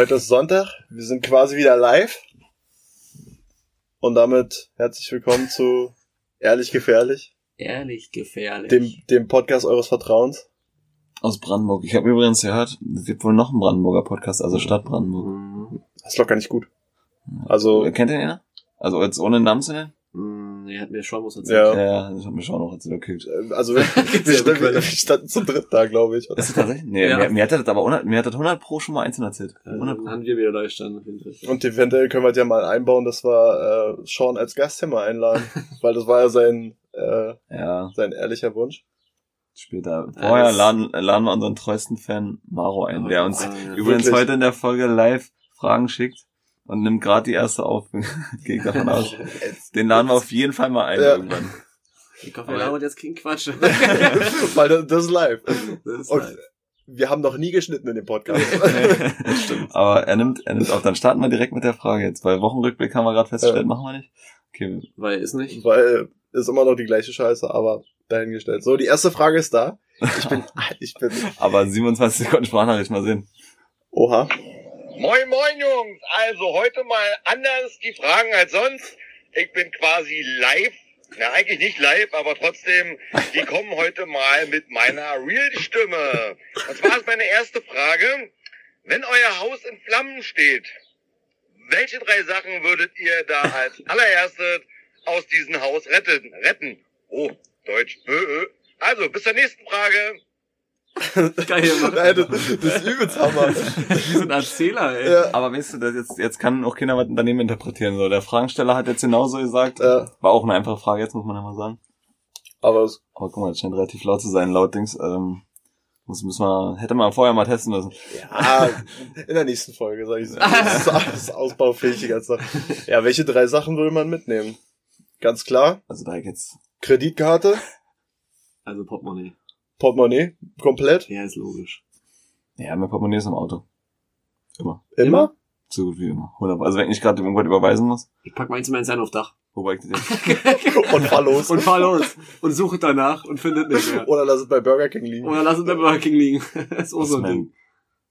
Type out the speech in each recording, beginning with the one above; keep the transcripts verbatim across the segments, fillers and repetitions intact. Heute ist Sonntag, wir sind quasi wieder live und damit herzlich willkommen zu Ehrlich Gefährlich. Ehrlich Gefährlich. Dem, dem Podcast eures Vertrauens. Aus Brandenburg. Ich habe übrigens gehört, es gibt wohl noch einen Brandenburger Podcast, also Stadt Brandenburg. Das ist locker nicht gut. Also kennt ihr ja? Also jetzt ohne Namen zu nennen? Nee, hat mir Sean was erzählt. Ja, ja das hat mir Sean auch erzählt. Okay. Also wir, wir, standen, wir standen zum dritten da, glaube ich. Oder? Das ist tatsächlich? Nee, ja. mir, mir hat das aber hundert, mir hat das hundert Pro schon mal einzeln erzählt. hundert Pro. Dann haben wir wieder live standen. Und eventuell können wir das ja mal einbauen, dass wir äh, Sean als Gastthema einladen. Weil das war ja sein äh, ja. sein ehrlicher Wunsch. Später. Vorher ja, laden, laden wir unseren treuesten Fan Maro ein, ja, der uns ah, ja. übrigens Wirklich? heute in der Folge live Fragen schickt. Und nimmt gerade die erste auf. Gehe ich davon aus. Den laden wir auf jeden Fall mal ein ja. irgendwann. Ich hoffe, wir haben jetzt keinen Quatsch. Weil das, das ist live. Das ist live. Wir haben noch nie geschnitten in dem Podcast. Das stimmt. Aber er nimmt, er nimmt auf. Dann starten wir direkt mit der Frage jetzt. Weil Wochenrückblick haben wir gerade festgestellt, ja. machen wir nicht. Okay. Weil ist nicht. Weil ist immer noch die gleiche Scheiße, aber dahingestellt. So, die erste Frage ist da. Ich bin, ich bin. Aber siebenundzwanzig Sekunden Sprachnachricht mal sehen. Oha. Moin, moin, Jungs. Also heute mal anders die Fragen als sonst. Ich bin quasi live. Na, eigentlich nicht live, aber trotzdem, die kommen heute mal mit meiner Real-Stimme. Und zwar ist meine erste Frage. Wenn euer Haus in Flammen steht, welche drei Sachen würdet ihr da als allererstes aus diesem Haus retten? retten? Oh, Deutsch. Also, bis zur nächsten Frage. Geil, Nein, das, das ist übelst Hammer. Wie so ein Erzähler, ey. Ja. Aber weißt du, das jetzt, jetzt kann auch keiner was daneben interpretieren. So. Der Fragensteller hat jetzt genauso gesagt. Ja. War auch eine einfache Frage, jetzt muss man ja mal sagen. Aber es... Oh, guck mal, das scheint relativ laut zu sein. Laut Dings, ähm... Muss, muss man, hätte man vorher mal testen müssen. Ja, in der nächsten Folge, sag ich so. Das ist ausbaufähig die ganze Zeit. Ja, welche drei Sachen würde man mitnehmen? Ganz klar. Also da jetzt... Kreditkarte. Also Portemonnaie. Portemonnaie? Komplett? Ja, ist logisch. Ja, mein Portemonnaie ist im Auto. Immer. Immer? So gut wie immer. hundertprozentig. Also wenn ich nicht gerade irgendwas überweisen muss. Ich pack meins meins ein auf Dach. Wobei ich das Und fahr los. Und fahr los. Und suche danach und findet nicht mehr. Oder lass es bei Burger King liegen. Oder lass es bei Burger King liegen. Das ist auch so ein Ding.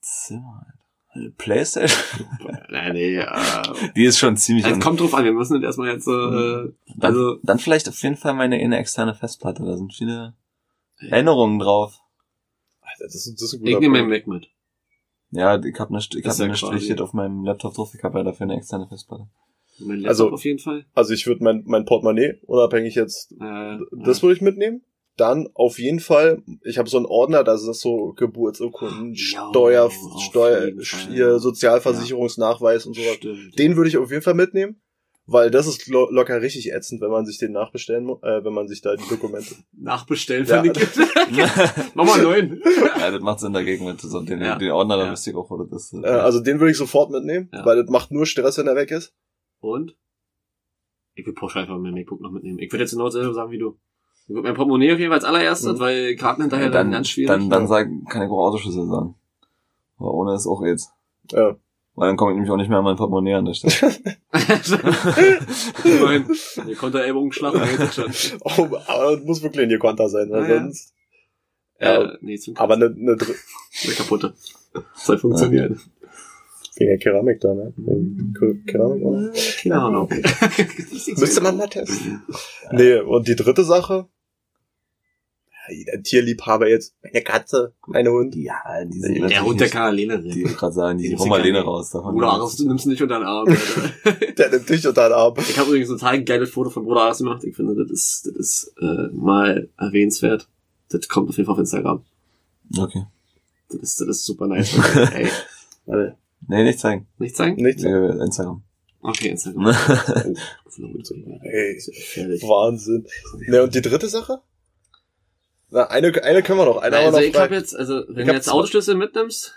Zimmer, Alter. PlayStation? Nein, nee, ja. Die ist schon ziemlich... Also, kommt drauf an, wir müssen das erstmal jetzt... Äh, dann, also dann vielleicht auf jeden Fall meine eine externe Festplatte. Da sind viele... Erinnerungen drauf. Alter, das ist, das ist ein guter Ich nehme meinen Mac mit. Ja, ich hab ne, ich hab ne Strichchen auf meinem Laptop drauf, ich hab ja dafür eine externe Festplatte. Mein Laptop also, auf jeden Fall. Also ich würde mein, mein Portemonnaie, unabhängig jetzt, äh, das würde ich mitnehmen. Dann auf jeden Fall, ich habe so einen Ordner, da ist das so Geburtsurkunden, ja, Steuer, Steuer, Steuer Sozialversicherungsnachweis ja. und sowas. Stimmt. Den würde ich auf jeden Fall mitnehmen. Weil das ist lo- locker richtig ätzend, wenn man sich den nachbestellen muss, äh, wenn man sich da die Dokumente... Nachbestellen für ja. die Kinder. Mach mal neuen. Ja, das macht Sinn dagegen, wenn du so den, ja. den Ordner, ja. dann wüsste ich auch, wo das ist. Äh, ja. Also den würde ich sofort mitnehmen, ja. weil das macht nur Stress, wenn er weg ist. Und? Ich will pauschal einfach meinen MacBook noch mitnehmen. Ich würde jetzt genau selber sagen, wie du. Ich würde mein Portemonnaie auf jeden Fall als allererstes, mhm. weil Karten hinterher ja, dann ganz schwierig. Dann, dann sag, kann ich auch Autoschlüssel sagen. Aber ohne ist auch jetzt. Ja. Weil dann komme ich nämlich auch nicht mehr an mein Portemonnaie an der Stelle. Ich meine, die Konter-Ellbogenschlag hält schon. Oh, aber das muss wirklich in die Konter sein, weil ah, sonst... Ja, ja, nee, zum aber eine, eine, Dr- eine kaputte. Das hat funktioniert. Ja. Wegen der Keramik da, ne? Wegen Ke- Keramik, oder? Keine Ahnung. Müsste man mal testen. Ja. Nee, und die dritte Sache? Jeder Tierliebhaber jetzt, meine Katze, mein Hund. Ja, die sind der Hund, der kann alleine reden. Die will gerade sagen, die kommen alleine raus. Bruder Aras, du nimmst nicht unter den Arm. Der nimmt dich unter den Arm. Ich habe übrigens ein total geiles Foto von Bruder Aras gemacht. Ich finde, das ist, das ist äh, mal erwähnenswert. Das kommt auf jeden Fall auf Instagram. Okay. Das ist, das ist super nice. Ey, warte. Nee, nicht zeigen. Nicht zeigen? Nicht zeigen. Nee, Instagram. Okay, Instagram. Ey, Wahnsinn. Ne, und die dritte Sache? Na, eine, eine können wir noch, eine also haben wir noch. Also ich hab jetzt, also wenn du jetzt Autoschlüssel mitnimmst.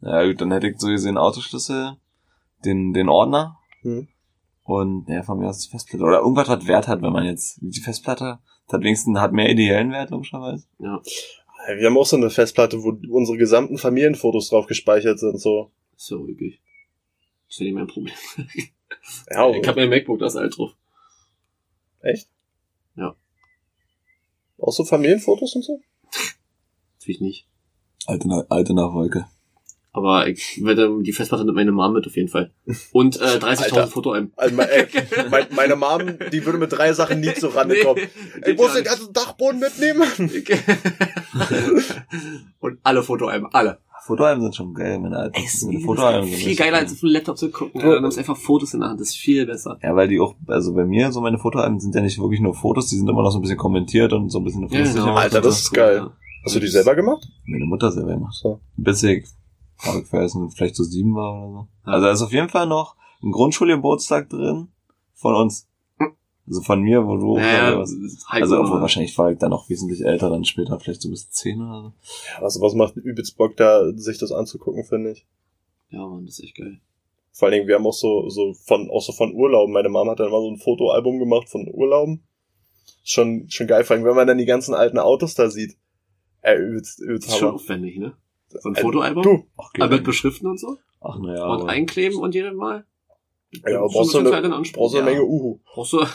Ja gut, dann hätte ich so gesehen Autoschlüssel, den, den Ordner. Hm. Und, ja, von mir aus die Festplatte. Oder irgendwas, was Wert hat, wenn man jetzt, die Festplatte, hat wenigstens, hat mehr ideellen Wert, logischerweise. Ja. Wir haben auch so eine Festplatte, wo unsere gesamten Familienfotos drauf gespeichert sind, so. So, wirklich. Das ist ja nicht mein Problem. Ja, ich hab mein MacBook, da ist alt drauf. Echt? Ja. Auch so Familienfotos und so? Natürlich nicht. Alte, alte Nachwolke. Aber ich werde die Festplatte nimmt meine Mom mit auf jeden Fall. Und äh, dreißigtausend Fotoalben. Also, ey, mein, meine Mom, die würde mit drei Sachen nie zurande kommen. Nee, ich muss den ganzen Dachboden mitnehmen. Und alle Fotoalben, alle. Fotoalben sind schon geil, meine Alten. Ey, sind Fotoalben sind viel geiler, als auf den Laptop zu gucken. Ja, du nimmst einfach Fotos in der Hand, das ist viel besser. Ja, weil die auch, also bei mir, so meine Fotoalben sind ja nicht wirklich nur Fotos, die sind immer noch so ein bisschen kommentiert und so ein bisschen... Ja, genau. Alter, das ist geil. Ja. Hast du die selber gemacht? Meine Mutter selber gemacht. So. Bissig. Aber ich weiß nicht, vielleicht so sieben war oder so. Also da ist auf jeden Fall noch ein Grundschulgeburtstag drin von uns. Also von mir, wo du... Naja, was, also obwohl wahrscheinlich war ich dann noch wesentlich älter, dann später vielleicht so bis zehn oder so. Ja, also was macht übelst Bock da, sich das anzugucken, finde ich. Ja, Mann, das ist echt geil. Vor allen Dingen, wir haben auch so, so von, auch so von Urlauben. Meine Mama hat dann mal so ein Fotoalbum gemacht von Urlauben. Schon, schon geil, vor allem, wenn man dann die ganzen alten Autos da sieht. Äh, übelst, übelst Hammer. Schon aufwendig, ne? So ein Fotoalbum? Du. Ach, aber mit Beschriften und so? Ach, naja. Und einkleben und jedes Mal? Ja, aber brauchst du eine, eine, brauchst du eine ja. Menge Uhu. Brauchst du, da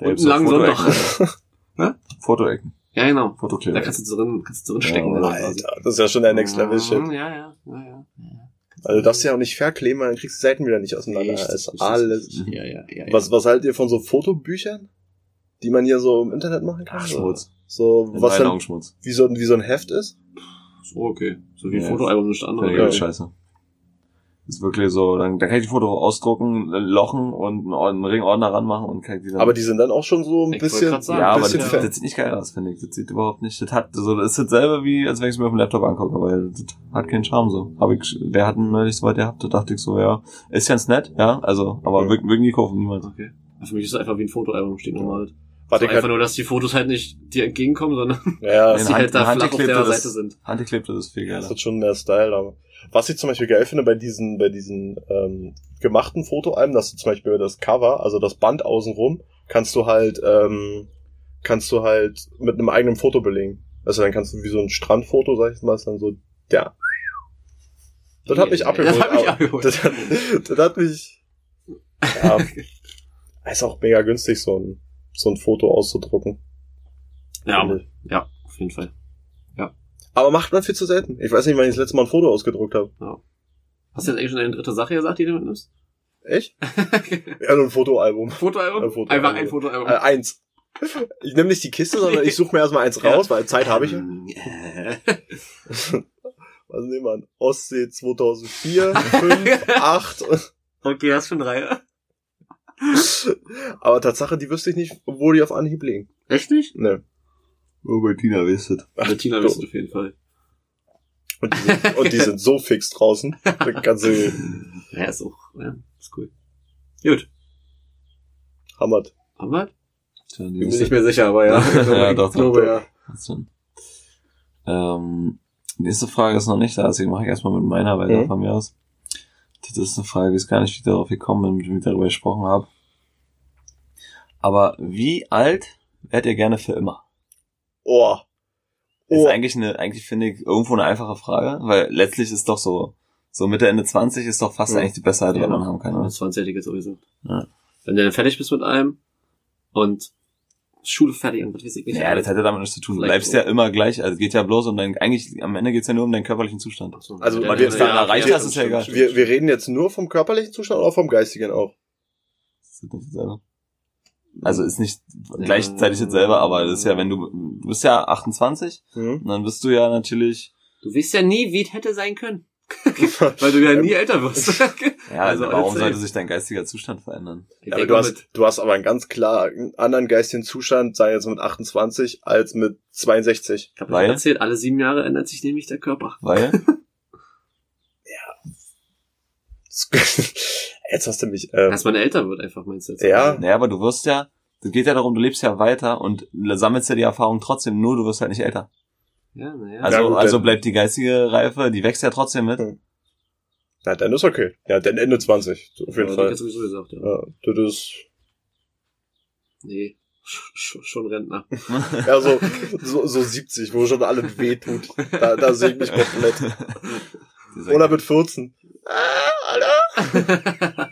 und einen langen Sonntag. Ne? Fotoecken. Ja, genau. Fotokleber. Da kannst du drin, kannst du drin stecken. Ja, Alter, das ist ja schon der Next Level Shit. Ja, ja, ja, ja. Also, du darfst ja auch nicht verkleben, dann kriegst du die Seiten wieder nicht auseinander. Echt, das ist alles. Ja, ja, ja. Was, was haltet ihr von so Fotobüchern? Die man hier so im Internet machen kann? Ach, Schmutz. So, in was dann, wie so, wie so ein Heft ist? So, okay. So wie ein ja, Fotoalbum, nicht andere. Ja, scheiße. Ist wirklich so, dann, dann kann ich die Fotos ausdrucken, lochen und einen Ringordner ranmachen und kann ich die dann... Aber die sind dann auch schon so ein ich bisschen... Sagen, ja, ein bisschen aber das, das sieht nicht geil aus, finde ich. Das sieht überhaupt nicht... Das hat so, das ist dasselbe wie, als wenn ich es mir auf dem Laptop angucke, weil das hat keinen Charme so. Hab ich, der hat neulich so weit gehabt, da dachte ich so, ja, ist ganz nett, ja, also, aber okay. Würden die kaufen, niemand. Okay. Für mich ist es einfach wie ein Fotoalbum, steht normal. Warte, einfach nur, dass die Fotos halt nicht dir entgegenkommen, sondern ja, dass die Hand, halt da flach auf der Seite sind. Handgeklebte ist viel geiler. Das ist schon mehr Style, aber was ich zum Beispiel geil finde bei diesen, bei diesen ähm, gemachten Fotoalben, dass du zum Beispiel das Cover, also das Band außenrum, kannst du halt ähm, kannst du halt mit einem eigenen Foto belegen. Also dann kannst du wie so ein Strandfoto, sag ich mal, ist dann so der. Das hat mich abgeholt. Das hat mich abgeholt. Das hat, das hat mich. Ja, ist auch mega günstig, so ein so ein Foto auszudrucken. Ja, ja, auf jeden Fall. Ja. Aber macht man viel zu selten. Ich weiß nicht, wann ich das letzte Mal ein Foto ausgedruckt habe. Ja. Hast du jetzt eigentlich schon eine dritte Sache gesagt, die du mitnimmst? Echt? Ja, nur ein Fotoalbum. Fotoalbum? Ein Fotoalbum. Einfach ein Fotoalbum. Äh, eins. Ich nehme nicht die Kiste, sondern ich suche mir erstmal eins raus, ja. Weil Zeit habe ich ja. Was nehmen wir an? Ostsee zweitausendvier, fünf, acht. Okay, hast schon drei. Aber Tatsache, die wüsste ich nicht, wo die auf Anhieb liegen. Echt nicht? Ne. Nur bei Tina wüsste. Bei Tina wüsste auf jeden Fall. Und die sind, und die sind so fix draußen. Das ganze ja, ist auch, ja, ist cool. Gut. Hammert. Hammert? Ich bin mir nicht mehr sicher, aber ja. Ja, doch, doch, doch. Ja. Ähm, nächste Frage ist noch nicht da, deswegen mache ich erstmal mit meiner weiter mhm. von mir aus. Das ist eine Frage, die ist gar nicht wieder darauf gekommen, wenn ich darüber gesprochen habe. Aber wie alt wärt ihr gerne für immer? Oh. oh. Ist eigentlich eine, eigentlich finde ich irgendwo eine einfache Frage, weil letztlich ist doch so, so Mitte, Ende zwanzig ist doch fast ja. eigentlich die beste Zeit, die ja. man haben kann. Oder? zwanzig hätte ich jetzt sowieso. Ja. Wenn du dann fertig bist mit allem und Schule fertig und was weiß ich nicht. Ja, das hat ja damit nichts zu tun. Vielleicht du bleibst so. Ja immer gleich, also geht ja bloß um dein, eigentlich, am Ende geht's ja nur um deinen körperlichen Zustand. So, also, man wird ja, erreicht, das ist ja egal. Wir, wir reden jetzt nur vom körperlichen Zustand oder vom geistigen auch? Also, ist nicht gleichzeitig jetzt selber, aber das ist ja, wenn du, du bist ja achtundzwanzig, mhm. und dann bist du ja natürlich... Du weißt ja nie, wie es hätte sein können. Weil du ja nie älter wirst. Ja, also warum sollte sich dein geistiger Zustand verändern? Ja, aber du hast, du hast aber einen ganz klar anderen geistigen Zustand, sei jetzt mit achtundzwanzig, als mit zweiundsechzig. Ich habe erzählt, alle sieben Jahre ändert sich nämlich der Körper. Weil? Ja. Jetzt hast du mich... Ähm, dass man älter wird einfach, meinst du jetzt? Ja. Naja, aber du wirst ja, es geht ja darum, du lebst ja weiter und sammelst ja die Erfahrung trotzdem, nur du wirst halt nicht älter. Ja, naja. Also, ja, gut, also bleibt die geistige Reife, die wächst ja trotzdem mit. Hm. Na, dann ist okay. Ja, dann Ende zwanzig, auf jeden ja, Fall. Das sowieso gesagt, ja. Ja, das ist... Nee, sch- schon Rentner. Ja, so, so, so siebzig, wo schon alles wehtut. Da, da sehe ich mich komplett. Oder mit vierzehn. Ah, Alter!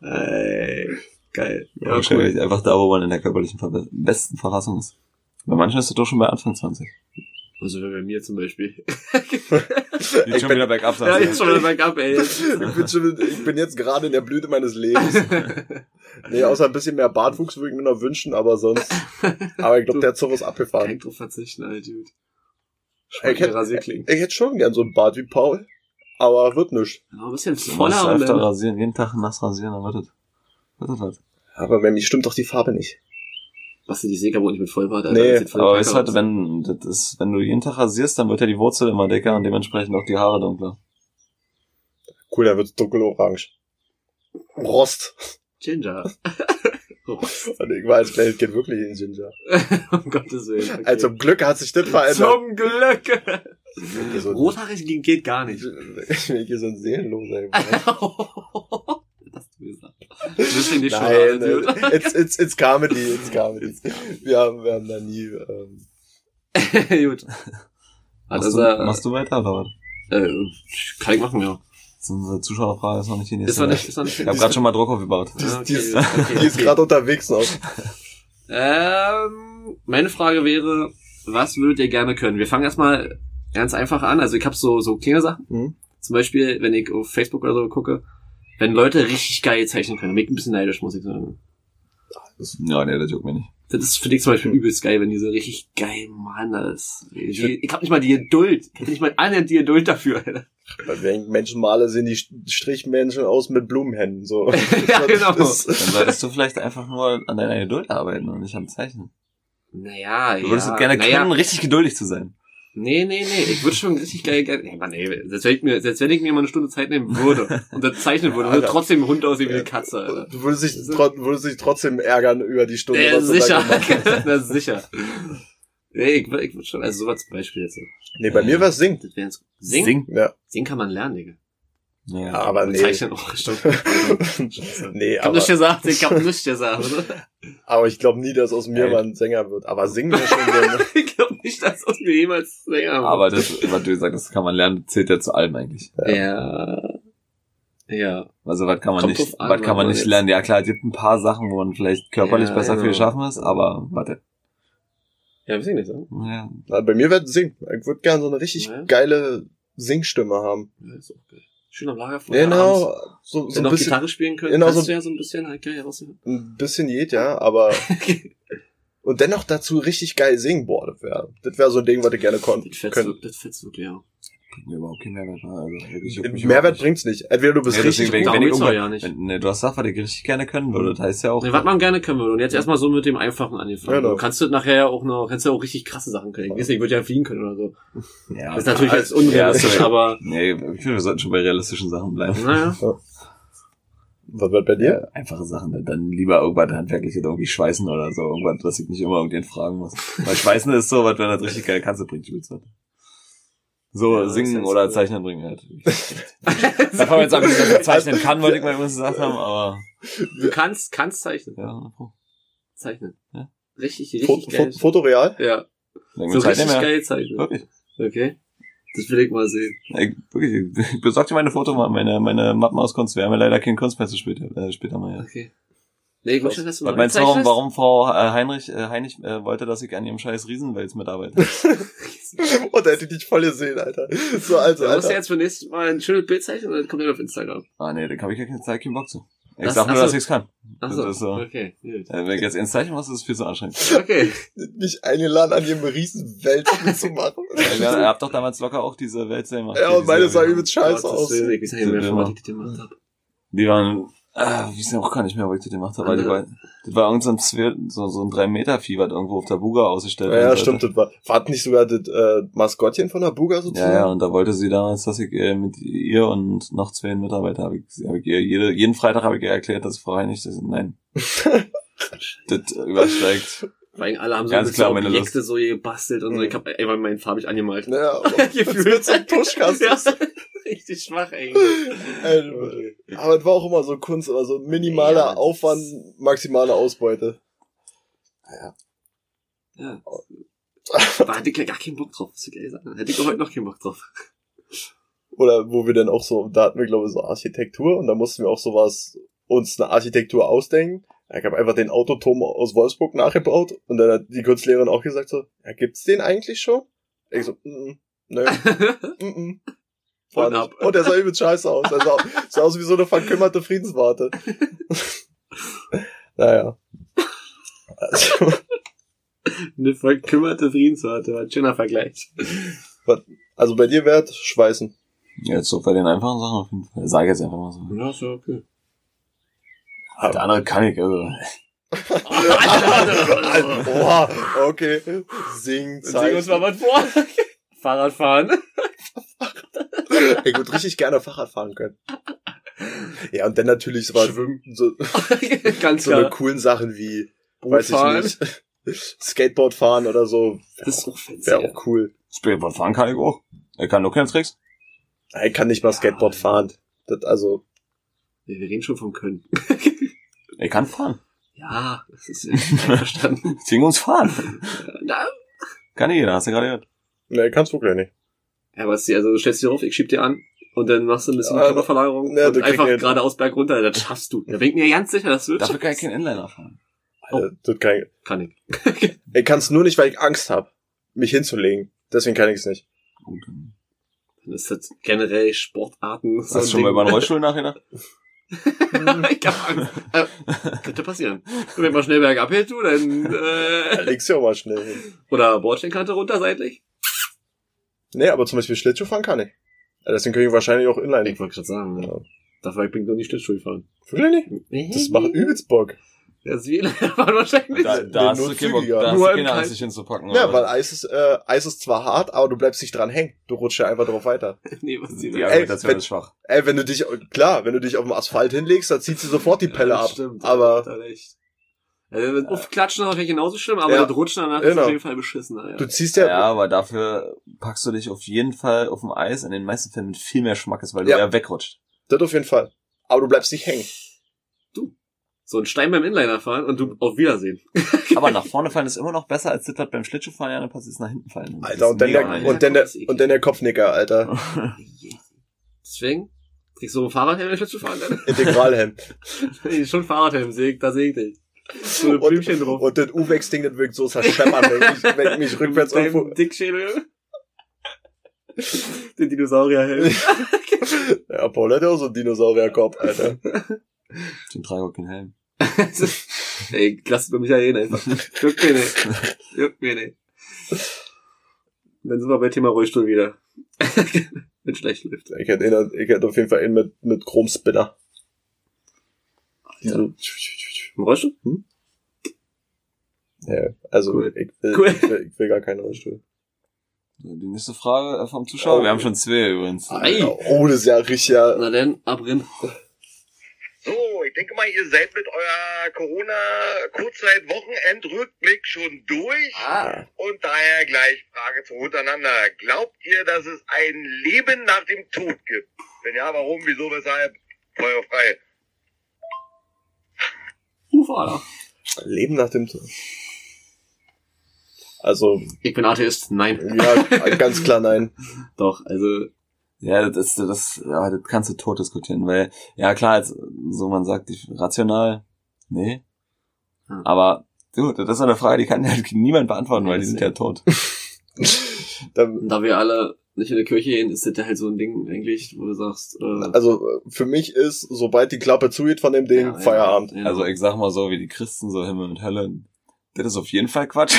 Ey, geil. Ja, ja, cool. Cool. Einfach da, wo man in der körperlichen Ver- besten Verfassung ist. Bei manchen ist das doch schon bei Anfang zwanzig. Also bei mir zum Beispiel. Jetzt schon wieder bergab, sagst du. Ja, jetzt schon wieder bergab, ey. Ich bin, schon, ich bin jetzt gerade in der Blüte meines Lebens. Nee, außer ein bisschen mehr Bartwuchs würde ich mir noch wünschen, aber sonst. Aber ich glaube, der Zug ist abgefahren. Kann ich drauf verzichten, ey, Dude. Ich hätte, ich hätte schon gern so einen Bart wie Paul, aber wird nichts. Ja, ein bisschen voller. Du musst öfter rasieren, jeden Tag nass rasieren, dann wird das was. Aber wenn mich stimmt doch die Farbe nicht. Was du die Säge wohl nicht mit voll war, da nee, voll aber weißt du halt, wenn, das ist, wenn du jeden Tag rasierst, dann wird ja die Wurzel immer dicker und dementsprechend auch die Haare dunkler. Cool, dann wird's dunkelorange. Rost. Ginger. Rost. Und ich weiß, das geht wirklich in Ginger. Um Gottes Willen. Okay. Also zum Glück hat sich das verändert. Zum Glück! So rothaarig geht gar nicht. Ich will hier so ein Seelenloser. Nicht Nein, schon, nein. It's, it's, it's Comedy, it's Comedy. It's Comedy. Wir haben, wir haben da nie, ähm. Gut. Machst, also, du, äh, machst du weiter, oder was? Äh, kann ich machen, ja. Unsere Zuschauerfrage ist noch nicht die nächste. Ist noch nicht, ist noch nicht, ich hab grad schon mal Druck aufgebaut. Die, ah, okay, die ist, okay, ist okay. Gerade unterwegs noch. Ähm, meine Frage wäre, was würdet ihr gerne können? Wir fangen erstmal ganz einfach an. Also, ich hab so, so kleine Sachen. Mhm. Zum Beispiel, wenn ich auf Facebook oder so gucke, wenn Leute richtig geil zeichnen können, bin ich ein bisschen neidisch, muss ich sagen. Ja, nee, das juckt mir nicht. Das ist für dich zum Beispiel übelst geil, wenn die so richtig geil malen, das. Ich, ich hab nicht mal die Geduld. Ich hab nicht mal annähernd die Geduld dafür, Alter. Bei welchen Menschenmaler sehen die Strichmenschen aus mit Blumenhänden, so. Ja, genau. Das dann solltest du vielleicht einfach nur an deiner Geduld arbeiten und nicht am Zeichnen. Naja, ja. Du würdest ja, gerne naja. können, richtig geduldig zu sein. Nee, nee, nee, ich würde schon richtig geil, geil, nee, Mann, ey, selbst wenn ich mir, selbst wenn ich mir mal eine Stunde Zeit nehmen würde und das zeichnen würde, würde trotzdem ein Hund aussehen wie eine Katze, Alter. Du würdest dich, tro- würdest dich trotzdem ärgern über die Stunde, nee, was sicher. du da gemacht hast. Na, sicher. Nee, ich, ich würde schon, also sowas zum Beispiel jetzt. Nee, bei äh, mir wär's singen. Das wär's gut. Singen? Singen, ja. Singen kann man lernen, Digga. Ja, aber nee. Zeichnen auch, stimmt. Nee, ich hab aber... nichts gesagt, ich hab nichts gesagt, oder? Aber ich glaube nie, dass aus mir Alter. mal ein Sänger wird. Aber singen wir schon gerne. Ich glaube nicht, dass aus mir jemals ein Sänger wird. Aber das, was du gesagt hast, das kann man lernen, zählt ja zu allem eigentlich. Ja. Ja. Also, was kann man Kommt nicht, an, was kann man nicht jetzt. lernen? Ja, klar, es gibt ein paar Sachen, wo man vielleicht körperlich ja, besser genau. viel schaffen ist, aber, warte. Ja, wir singen nicht, oder? Ja. Na, bei mir wird singen. Ich würde gerne so eine richtig ja. geile Singstimme haben. Ja, ist auch geil. Schön am Lagerfeuer. Ja, genau. So, so ein noch bisschen, Gitarre spielen können, genau, kannst so, du ja so ein bisschen halt geil raussehen. Ein bisschen geht, ja, aber... Und dennoch dazu richtig geil singen, boah, das wäre das wär so ein Ding, was ich gerne konnte. Das fetzt wirklich, ja. Bringt mir überhaupt keinen Mehrwert. Also, Mehrwert bringt's nicht. Entweder du bist ja, richtig... Wegen, wenn ich ja nicht. Wenn, ne, du hast gesagt, was ich richtig gerne können würde, das heißt ja auch... Ne, was man gerne können würde. Und jetzt erstmal so mit dem Einfachen angefangen. Genau. Du kannst du nachher ja auch noch... Kannst du ja auch richtig krasse Sachen können. Ich weiß nicht, ich würde ja fliegen können oder so. Ja, das ist natürlich jetzt unrealistisch, ja, aber... Nee, ich finde, wir sollten schon bei realistischen Sachen bleiben. Naja. Ja. Was wird bei dir? Einfache Sachen, dann lieber irgendwas handwerkliches, irgendwie schweißen oder so. Irgendwas, was ich nicht immer irgendwen fragen muss. Weil schweißen ist so, was wenn das richtig geil kannst, du bringt übelst was. So, ja, singen oder cool. Zeichnen bringen halt. Da kann man jetzt sagen, dass man zeichnen kann, wollte ich mal übrigens gesagt haben, aber... Du kannst, kannst zeichnen. Ja, zeichnen. Ja. Richtig, richtig Fot- geil. Fotoreal? Ja. Dann so richtig geil zeichnen. Wirklich. Okay. Das will ich mal sehen. Ich, wirklich, ich besorg dir meine Foto mal, meine, meine Mappenauskunft. Wir haben ja leider keinen Kunst mehr zu später, äh, später mal, ja. Okay. Nee, ich möchte, dass du mal meinst du, warum, warum Frau Heinrich, äh, Heinrich äh, wollte, dass ich an ihrem scheiß Riesenwels mitarbeite? Und da hätte ich dich voll gesehen, Alter. So, also, du musst ja jetzt für nächstes Mal ein schönes Bild zeichnen und dann kommt er auf Instagram. Ah, nee, da habe ich ja keinen Zeichen Bock zu. Ich das, sag nur, achso. dass ich es kann. Achso, so. okay. Gut. Wenn ich jetzt ins Zeichen mache, ist es viel zu anstrengend. Okay. Nicht eingeladen, an ihrem Riesenwelt mitzumachen. Ja, ihr habt doch damals locker auch diese Welt selber gemacht. Ja, und meine sah übelst scheiße aus. Ich weiß nicht mehr, was ich gemacht habe. Die waren... Ah, ich weiß auch gar nicht mehr, wo ich das gemacht habe. Weil das war, das war irgend so ein Zwir- so, so ein drei Meter Vieh, was irgendwo auf der Buga ausgestellt wurde. Ja, ja stimmt, das war, war das nicht sogar das äh, Maskottchen von der Buga sozusagen? Ja, ja, und da wollte sie damals, dass ich äh, mit ihr und noch zwei Mitarbeiter habe ich, hab ich ihr, jede, jeden Freitag habe ich ihr erklärt, dass Frau Heinrich das, nein, das übersteigt. Weil alle haben so ganz klar, meine Objekte Lust. So gebastelt und so. Ich habe einmal meinen farbig angemalt. Ja, gefühlt so ein Tuschkasten. Richtig schwach, ey. Aber es war auch immer so Kunst oder so minimaler ja, Aufwand, maximale Ausbeute. Ja. Ja. Da hatte ich ja gar keinen Bock drauf, muss ich ehrlich sagen. Hätte ich auch heute noch keinen Bock drauf. Oder wo wir dann auch so, da hatten wir glaube ich so Architektur und da mussten wir auch sowas, uns eine Architektur ausdenken. Ich habe einfach den Autoturm aus Wolfsburg nachgebaut und dann hat die Kunstlehrerin auch gesagt so, ja, gibt's den eigentlich schon? Ich so, mm, nö, mm, voll ab. Und der sah übelst scheiße aus. Der sah, sah aus wie so eine verkümmerte Friedenswarte. Naja. Also. Eine verkümmerte Friedenswarte, war ein schöner Vergleich. Also bei dir wert schweißen. Jetzt so bei den einfachen Sachen auf jeden Fall. Sag jetzt einfach mal so. Ja, ist ja okay. Aber der andere kann ich, also. Boah, okay. Sing, sing uns mal was vor. Fahrradfahren. Ey, gut, richtig gerne Fahrrad fahren können. Ja, und dann natürlich war Schwimmen. So, ganz so eine coolen Sachen wie, Boot weiß fahren. Ich nicht, Skateboard fahren oder so. Das ist auch fancy. Wäre auch cool. Skateboard fahren kann ich auch. Er kann nur keine Tricks. Er kann nicht mal ja, Skateboard fahren. Das also. Nee, wir reden schon vom Können. Er kann fahren. Ja, das ist ja verstanden. Zwingen uns fahren. Na. Kann jeder, hast du gerade gehört. Nee, kannst du gleich nicht. Ja, was die, also du stellst dich auf, ich schieb dir an und dann machst du ein bisschen ja, Körperverlagerung ja, und einfach geradeaus berg runter, das schaffst du. Da bin ich mir ganz sicher, das wird. Dafür kann ich keinen Inliner fahren. Oh. Alter, das kann ich. Kann ich. Ich kann es nur nicht, weil ich Angst habe, mich hinzulegen. Deswegen kann ich es nicht. Gut. Dann ist das generell Sportarten. Hast so du schon Ding. Mal über einen Rollstuhl nachgedacht? Ich hab Angst. Äh, könnte passieren. Wenn man schnell bergab hält, du, dann... Äh, da legst du ja auch mal schnell hin. Oder Bordsteinkante runter seitlich. Nee, aber zum Beispiel Schlittschuh fahren kann ich. Deswegen kann ich wahrscheinlich auch Inline. Ich wollte gerade sagen, ja. Dafür bin ich noch nicht Schlittschuh gefahren. Wirklich nicht? Das macht übelst Bock. Das ist wie Inline fahren wahrscheinlich. Da, da hast du keinen Bock, da hast du keine Angst, dich hinzupacken. Ja, weil Eis ist, äh, Eis ist zwar hart, aber du bleibst nicht dran hängen. Du rutschst ja einfach drauf weiter. Nee, was die Argumentation ist schwach. Ey, wenn du dich, klar, wenn du dich auf dem Asphalt hinlegst, dann zieht sie sofort die Pelle ja, ab. Stimmt, aber... Ja, also, oft klatschen ist natürlich genauso schlimm, aber ja, das Rutschen danach genau. Ist auf jeden Fall beschissen. Ja. Du ziehst ja... Ja, aber dafür packst du dich auf jeden Fall auf dem Eis in den meisten Fällen mit viel mehr Schmackes, weil du ja eher wegrutscht. Das auf jeden Fall. Aber du bleibst nicht hängen. Du. So ein Stein beim Inliner fahren und du auf Wiedersehen. Aber nach vorne fallen ist immer noch besser, als das beim Schlittschuhfahren ja passiert ist, nach hinten fallen. Alter, und dann der, und dann der, und dann der Kopfnicker, Alter. Deswegen kriegst du so ein Fahrradhelm, wenn Schlittschuhfahren dann? Integralhelm. Schon Fahrradhelm, da seh ich dich. So ein Blümchen drauf. Und das U-Wex-Ding, das wirkt so zerscheppern, wenn, wenn ich mich rückwärts auf... Mit Dickschädel. Den Dinosaurierhelm. Ja, Paul hat ja auch so einen Dinosaurierkopf, Alter. Den trage auch keinen Helm. Ey, lass über mich ja reden einfach. Juckt mir nicht. Juckt mir nicht. Dann sind wir bei Thema Rollstuhl wieder. Wenn schlecht läuft. Ich hätte ihn, ich hätte auf jeden Fall einen mit, mit Chromspinner. Alter. Ein Rollstuhl? Hm? Ja, also cool. ich, will, cool. ich, will, ich will gar keinen Rollstuhl. Die nächste Frage vom Zuschauer. Oh, wir haben schon zwei übrigens. Ei. Oh, das ist ja richtig. Ja. Na denn, abrennen. So, ich denke mal, ihr seid mit eurer Corona-Kurzzeit-Wochenendrückblick schon durch. Ah. Und daher gleich Frage zu untereinander. Glaubt ihr, dass es ein Leben nach dem Tod gibt? Wenn ja, warum, wieso, weshalb? Feuer frei. Ufa. Leben nach dem Tod. Also. Ich bin Atheist, nein. Ja, ganz klar nein. Doch, also. Ja, das, das, das, ja, das kannst du tot diskutieren, weil, ja klar, jetzt, so man sagt, rational, nee. Hm. Aber, du, das ist eine Frage, die kann ja niemand beantworten, weil die sind ja tot. da, da wir alle nicht in der Kirche gehen, ist das ja halt so ein Ding eigentlich, wo du sagst... Äh, also für mich ist, sobald die Klappe zugeht von dem Ding, ja, Feierabend. Ja, ja. Also ich sag mal so, wie die Christen, so Himmel und Hölle, das ist auf jeden Fall Quatsch.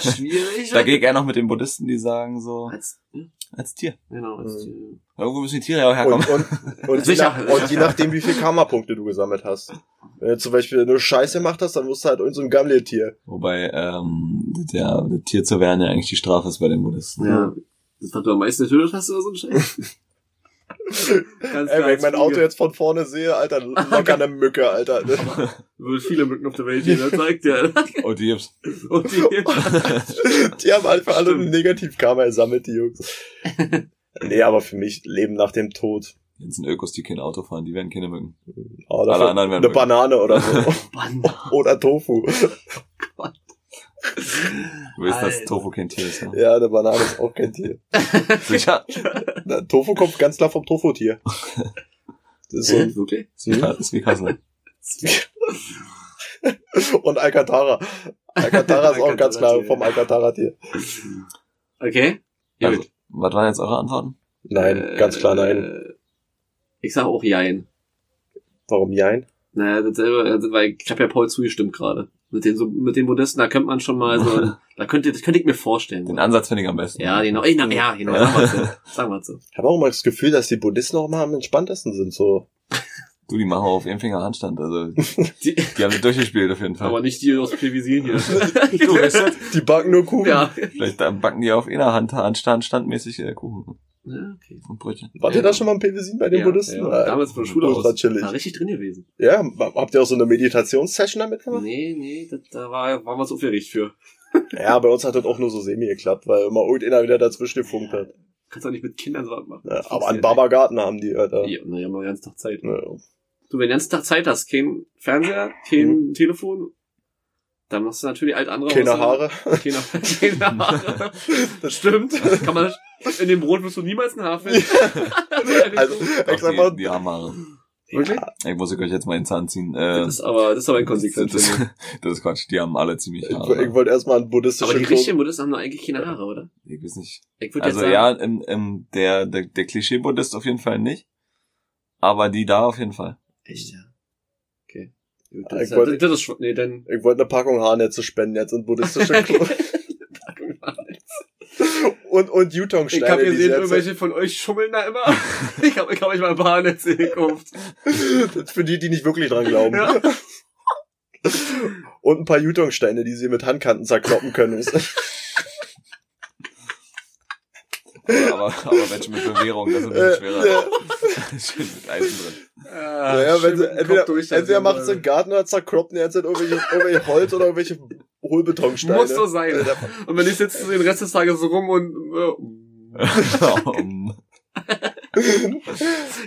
Schwierig. Da gehe ich eher noch mit den Buddhisten, die sagen so... Als, hm? als Tier. Genau, als Tier. Mhm. Irgendwo müssen die Tiere ja auch herkommen. Und, und, und, je nach, und je nachdem, wie viel Karma-Punkte du gesammelt hast. Wenn du zum Beispiel nur Scheiße gemacht hast, dann wirst du halt irgend so ein Gamle-Tier. Wobei, ähm, ja, das Tier zu werden ja eigentlich die Strafe ist bei den Buddhisten. Ja. Das hat du am meisten getötet hast oder so ein Scheiß. Ganz ey, wenn ich mein Auto jetzt von vorne sehe, Alter, locker eine Mücke, Alter. Wird viele Mücken auf der Welt hier, das zeigt ja. Und die Jungs. Und die Jungs. Die haben einfach alle ein Negativ-Karma ersammelt, die Jungs. Nee, aber für mich Leben nach dem Tod. Jetzt sind Ökos, die kein Auto fahren, die werden keine Mücken. Oh, alle anderen werden eine Mücken. Banane oder so. Banane. Oder Tofu. Du weißt, dass Tofu kein Tier ist, ne? Ja, eine Banane ist auch kein Tier. Sicher? Na, Tofu kommt ganz klar vom Tofu-Tier. Das ist so ein, wirklich? Ja, das ist wie Kassler. Und Alcantara. Alcantara ist auch ganz klar vom Alcantara-Tier. Okay. Also, was waren jetzt eure Antworten? Nein, äh, ganz klar nein. Ich sag auch jein. Warum jein? Naja, dasselbe, weil ich habe ja Paul zugestimmt gerade. Mit den so, mit den Modisten, da könnte man schon mal so, da könnte, das könnte ich mir vorstellen. Den so. Ansatz finde ich am besten. Ja, genau, ey, na, ja, genau, sagen wir so. Sagen wir so. Ich habe auch mal das Gefühl, dass die Buddhisten auch mal am entspanntesten sind, so. Du, die machen auf jeden Finger Handstand, also, die, die haben das durchgespielt auf jeden Fall. Aber nicht die aus P V C hier. Du, weißt du, die backen nur Kuchen. Ja. Vielleicht backen die auf einer Hand Handstand, standmäßig Kuchen. Ja, okay. Und Brötchen. Wart ja, ihr da schon mal im P V C bei den ja, Buddhisten? Ja, ja. Damals von der Schule aus. Chillig. War richtig drin gewesen. Ja, habt ihr auch so eine Meditationssession damit gemacht? Nee, nee, das, da war, waren wir so viel richtig für. Ja, bei uns hat das auch nur so semi geklappt, weil immer irgendeiner wieder dazwischen gefunkt ja. hat. Kannst auch nicht mit Kindern so was machen. Ja, aber an Barbergarten haben die, Alter. Ja, na, die haben noch den ganzen Tag Zeit. Ja. Du, wenn du den ganzen Tag Zeit hast, kein Fernseher, kein mhm. Telefon, dann machst du natürlich alt andere. Keine Haare. Keine, keine Haare. Das stimmt. Kann man, in dem Brot wirst du niemals ein Haar finden. Ja. Also, ich sag mal, die Haare. Wirklich? Ja. Ich muss euch jetzt mal in den Zahn ziehen. Äh, das ist aber, das ist aber inkonsequent. Das, das, das ist Quatsch, die haben alle ziemlich Haare. Ich, ich wollte erstmal einen buddhistischen. Aber die richtigen Buddhisten haben doch eigentlich keine Haare, oder? Ich weiß nicht. Ich also, sagen, ja, im, im, der, der, der Klischee-Buddhist auf jeden Fall nicht. Aber die da auf jeden Fall. Echt, ja. Okay. Gut, das ich ist, wollte, das ist, nee, dann. Ich wollte eine Packung Haarnetze spenden jetzt in buddhistische Klo. Packung Haarnetze. Und, und Jutong-Steine. Ich hab gesehen, irgendwelche von euch schummeln da immer. Ich hab, ich hab euch mal ein paar Haarnetze gekauft. Für die, die nicht wirklich dran glauben. Ja. Und ein paar Jutong-Steine, die sie mit Handkanten zerkloppen können. Aber, aber Menschen mit Bewährung, das ist ein bisschen schwerer. Ja. Schön mit Eisen drin. Ja, ja, wenn sie, entweder, durch, entweder macht es einen Garten oder zerkroppt und er hat irgendwelche, irgendwelche Holz oder irgendwelche Hohlbetonsteine. Muss so sein. Und wenn nicht, sitzt du den Rest des Tages so rum und... Äh.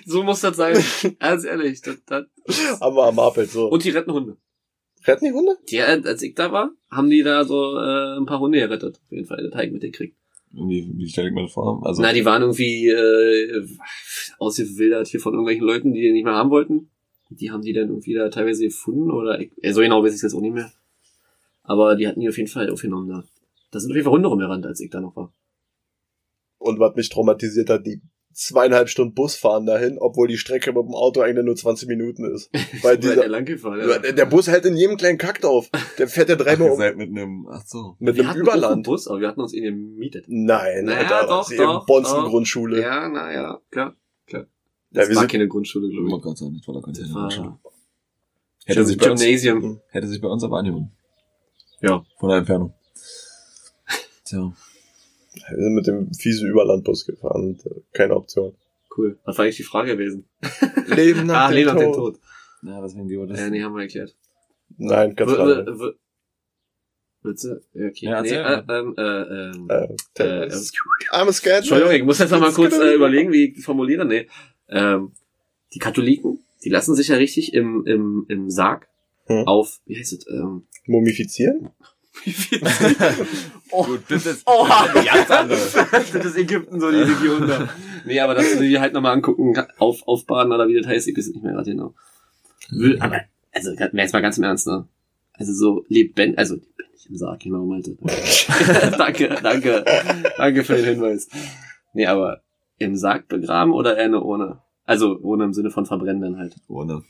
So muss das sein. Ganz ehrlich. Das, das aber am Apel so. Und die retten Hunde. Retten die Hunde? Ja, als ich da war, haben die da so äh, ein paar Hunde gerettet. Auf jeden Fall, den Teig mit den Krieg. Wie, wie stelle ich mir das vor? Also na, die waren irgendwie äh, ausgewildert hier von irgendwelchen Leuten, die die nicht mehr haben wollten. Die haben die dann irgendwie da teilweise gefunden oder äh, so genau weiß ich es jetzt auch nicht mehr. Aber die hatten die auf jeden Fall aufgenommen da. Da sind auf jeden Fall Hunde rumgerannt, als ich da noch war. Und was mich traumatisiert hat, die zweieinhalb Stunden Bus fahren dahin, obwohl die Strecke mit dem Auto eigentlich nur zwanzig Minuten ist. Weil dieser, der, lang gefahren, ja. der Bus hält in jedem kleinen Kack drauf. Der fährt ja dreimal um. Seid mit einem, ach so. Mit wir einem Überland. Einen Bus, aber wir hatten uns ihn gemietet. Nein, naja, da doch, doch, in der Bonzen-Grundschule. Ja, naja, klar, klar. Das ja, war keine Grundschule, glaube ich. Oh Gott sei Dank, das war doch keine Grundschule. Hätte sich bei Gymnasium. Uns, hätte sich bei uns aber angehoben. Ja. Von der Entfernung. Tja. Wir sind mit dem fiesen Überlandbus gefahren. Keine Option. Cool. Was war eigentlich die Frage gewesen? Leben nach ah, dem Leben Tod. Nach dem Tod. Na, was wegen die Oder? Ja, nee, haben wir erklärt. Nein, ganz klar. Witze? Okay. Ja, nee, äh, ähm, ähm, äh, äh, äh, I'm a scared. Entschuldigung, ich muss jetzt nochmal kurz äh, überlegen, wie ich formuliere. Nee. Ähm, die Katholiken, die lassen sich ja richtig im, im, im Sarg hm. auf, wie heißt es? Ähm, Mumifizieren? Oh, gut, das ist oh, ganz anders. Das ist Ägypten, so die Region da. Nee, aber dass du die halt nochmal angucken, auf, aufbaden oder wie das heißt, ich weiß nicht mehr gerade genau. Will, aber, also, jetzt mal ganz im Ernst, ne? Also, so, lebendig, also, lebendig im Sarg, genau, Malte. Danke, danke, danke für den Hinweis. Nee, aber, im Sarg begraben oder eher eine Urne? Also, Urne im Sinne von verbrennen dann halt. Urne.